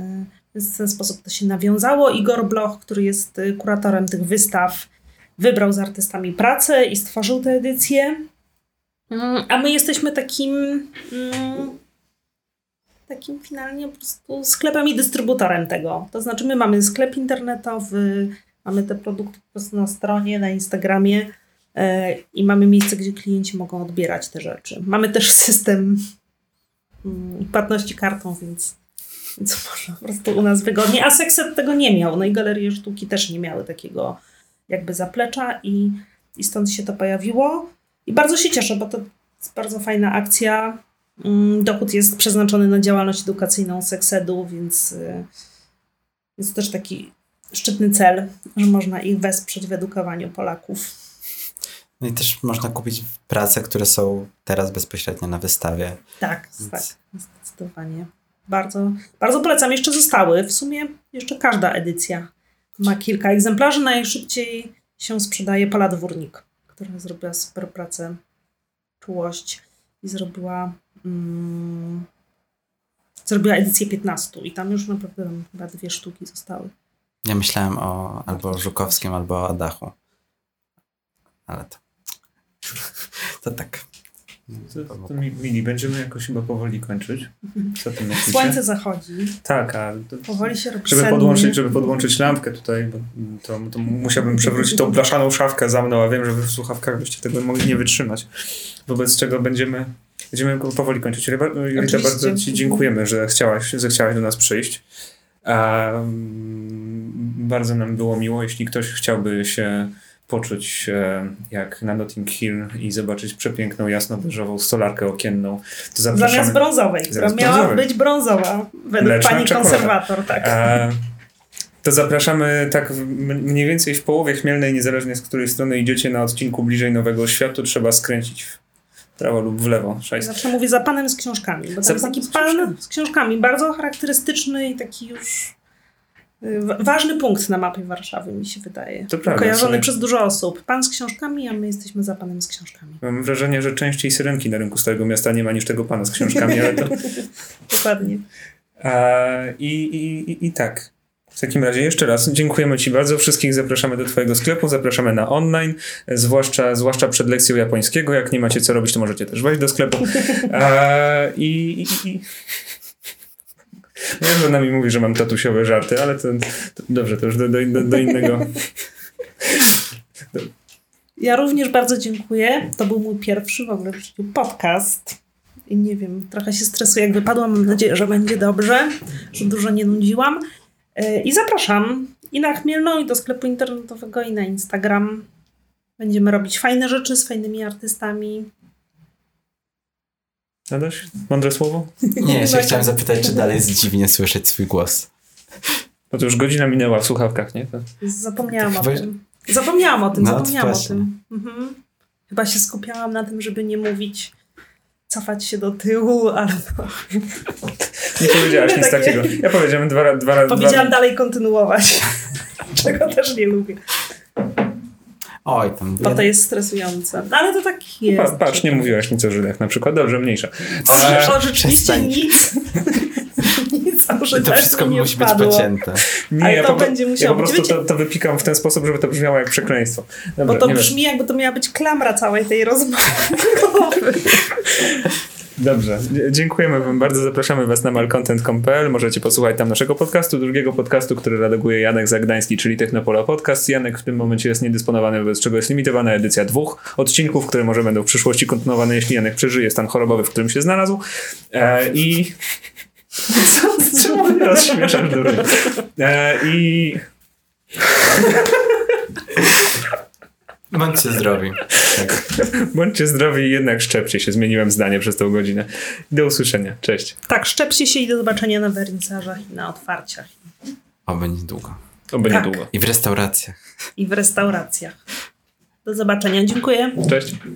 więc w ten sposób to się nawiązało. Igor Bloch, który jest kuratorem tych wystaw, wybrał z artystami pracę i stworzył tę edycję. A my jesteśmy takim takim finalnie po prostu sklepem i dystrybutorem tego. To znaczy my mamy sklep internetowy, mamy te produkty po prostu na stronie, na Instagramie. I mamy miejsce, gdzie klienci mogą odbierać te rzeczy. Mamy też system płatności kartą, więc, więc można po prostu u nas wygodnie. A Sekset tego nie miał. No i galerie sztuki też nie miały takiego jakby zaplecza i, i stąd się to pojawiło. I bardzo się cieszę, bo to jest bardzo fajna akcja. Dochód jest przeznaczony na działalność edukacyjną Seksedu, więc, więc też taki szczytny cel, że można ich wesprzeć w edukowaniu Polaków. No i też można kupić prace, które są teraz bezpośrednio na wystawie. Tak, Więc... tak, zdecydowanie. Bardzo, bardzo polecam. Jeszcze zostały. W sumie jeszcze każda edycja ma kilka egzemplarzy. Najszybciej się sprzedaje Pola Dwórnik, która zrobiła super pracę, czułość i zrobiła mm, zrobiła edycję piętnaście i tam już naprawdę tam chyba dwie sztuki zostały. Ja myślałem o albo o Żukowskim, albo o Adachu. Ale to to tak. To, to mini, będziemy jakoś chyba powoli kończyć. Co tym Słońce zachodzi. Tak, a to, powoli się robi żeby podłączyć, żeby podłączyć lampkę tutaj, bo to, to musiałbym przewrócić tą blaszaną szafkę za mną, a wiem, że w słuchawkach byście tego mogli nie wytrzymać. Wobec czego będziemy, będziemy powoli kończyć. Julita, bardzo Ci dziękujemy, że chciałaś, zechciałaś do nas przyjść. Um, bardzo nam było miło. Jeśli ktoś chciałby się poczuć jak na Notting Hill i zobaczyć przepiękną, jasno-beżową stolarkę okienną, to zapraszamy... Zamiast brązowej, która miała być brązowa, według Mleczna pani czekolada. Konserwator, tak. A, to zapraszamy tak mniej więcej w połowie Chmielnej, niezależnie z której strony idziecie na odcinku bliżej Nowego Światu, trzeba skręcić w prawo lub w lewo. Szajs. Zawsze mówię za panem z książkami, bo tam za jest taki pan z książkami, bardzo charakterystyczny i taki już... Ważny punkt na mapie Warszawy, mi się wydaje. To prawda, kojarzony przez dużo osób. Pan z książkami, a my jesteśmy za panem z książkami. Mam wrażenie, że częściej syrenki na rynku Starego Miasta nie ma niż tego pana z książkami, ale to... Dokładnie. A, i, i, I tak. W takim razie jeszcze raz dziękujemy Ci bardzo. Wszystkich zapraszamy do Twojego sklepu, zapraszamy na online, zwłaszcza, zwłaszcza przed lekcją japońskiego. Jak nie macie co robić, to możecie też wejść do sklepu. A, i... i, i. Wiem, że ona mi mówi, że mam tatusiowe żarty, ale to, to dobrze, to już do, do, do innego. Ja również bardzo dziękuję. To był mój pierwszy w ogóle w życiu podcast. I nie wiem, trochę się stresuję, jak wypadłam. Mam nadzieję, że będzie dobrze, że dużo nie nudziłam. I zapraszam i na Chmielną, i do sklepu internetowego, i na Instagram. Będziemy robić fajne rzeczy z fajnymi artystami. Nadasz? Mądre słowo? Nie, ja się chciałem zapytać, czy dalej jest dziwnie słyszeć swój głos. No to już godzina minęła w słuchawkach, nie? To... Zapomniałam, tak o chyba... tym. Zapomniałam o tym. No, zapomniałam o tym. Mhm. Chyba się skupiałam na tym, żeby nie mówić, cofać się do tyłu, albo... Nie powiedziałaś nic takie... takiego. Ja powiedziałem dwa razy. Dwa, powiedziałam dwa... dalej kontynuować, czego też nie lubię. Oj, tam bo to jest stresujące. Ale to tak jest. Pa, patrz, nie mówiłaś nic o Żydach na przykład. Dobrze, mniejsza. O, o rzeczywiście nic. nic o Żydach. I to wszystko nie musi wpadło. Być pocięte. Nie, ale ja to po, będzie musiało ja być. Ja po prostu to, to wypikam w ten sposób, żeby to brzmiało jak przekleństwo. Dobra, bo to brzmi, jakby to miała być klamra całej tej rozmowy. Dobrze, dziękujemy Wam bardzo. Zapraszamy Was na malcontent kropka com kropka pe el. Możecie posłuchać tam naszego podcastu, drugiego podcastu, który redaguje Janek Zagdański, czyli Technopola Podcast. Janek w tym momencie jest niedysponowany, wobec czego jest limitowana edycja dwóch odcinków, które może będą w przyszłości kontynuowane, jeśli Janek przeżyje stan chorobowy, w którym się znalazł. E, I... Co? Rozśmieszasz durę. E, I... Bądźcie zdrowi. Tak. Bądźcie zdrowi i jednak szczepcie się. Zmieniłem zdanie przez tą godzinę. Do usłyszenia. Cześć. Tak, szczepcie się i do zobaczenia na wernisażach i na otwarciach. Oby niedługo. Oby tak. niedługo. I w restauracjach. I w restauracjach. Do zobaczenia. Dziękuję. Cześć.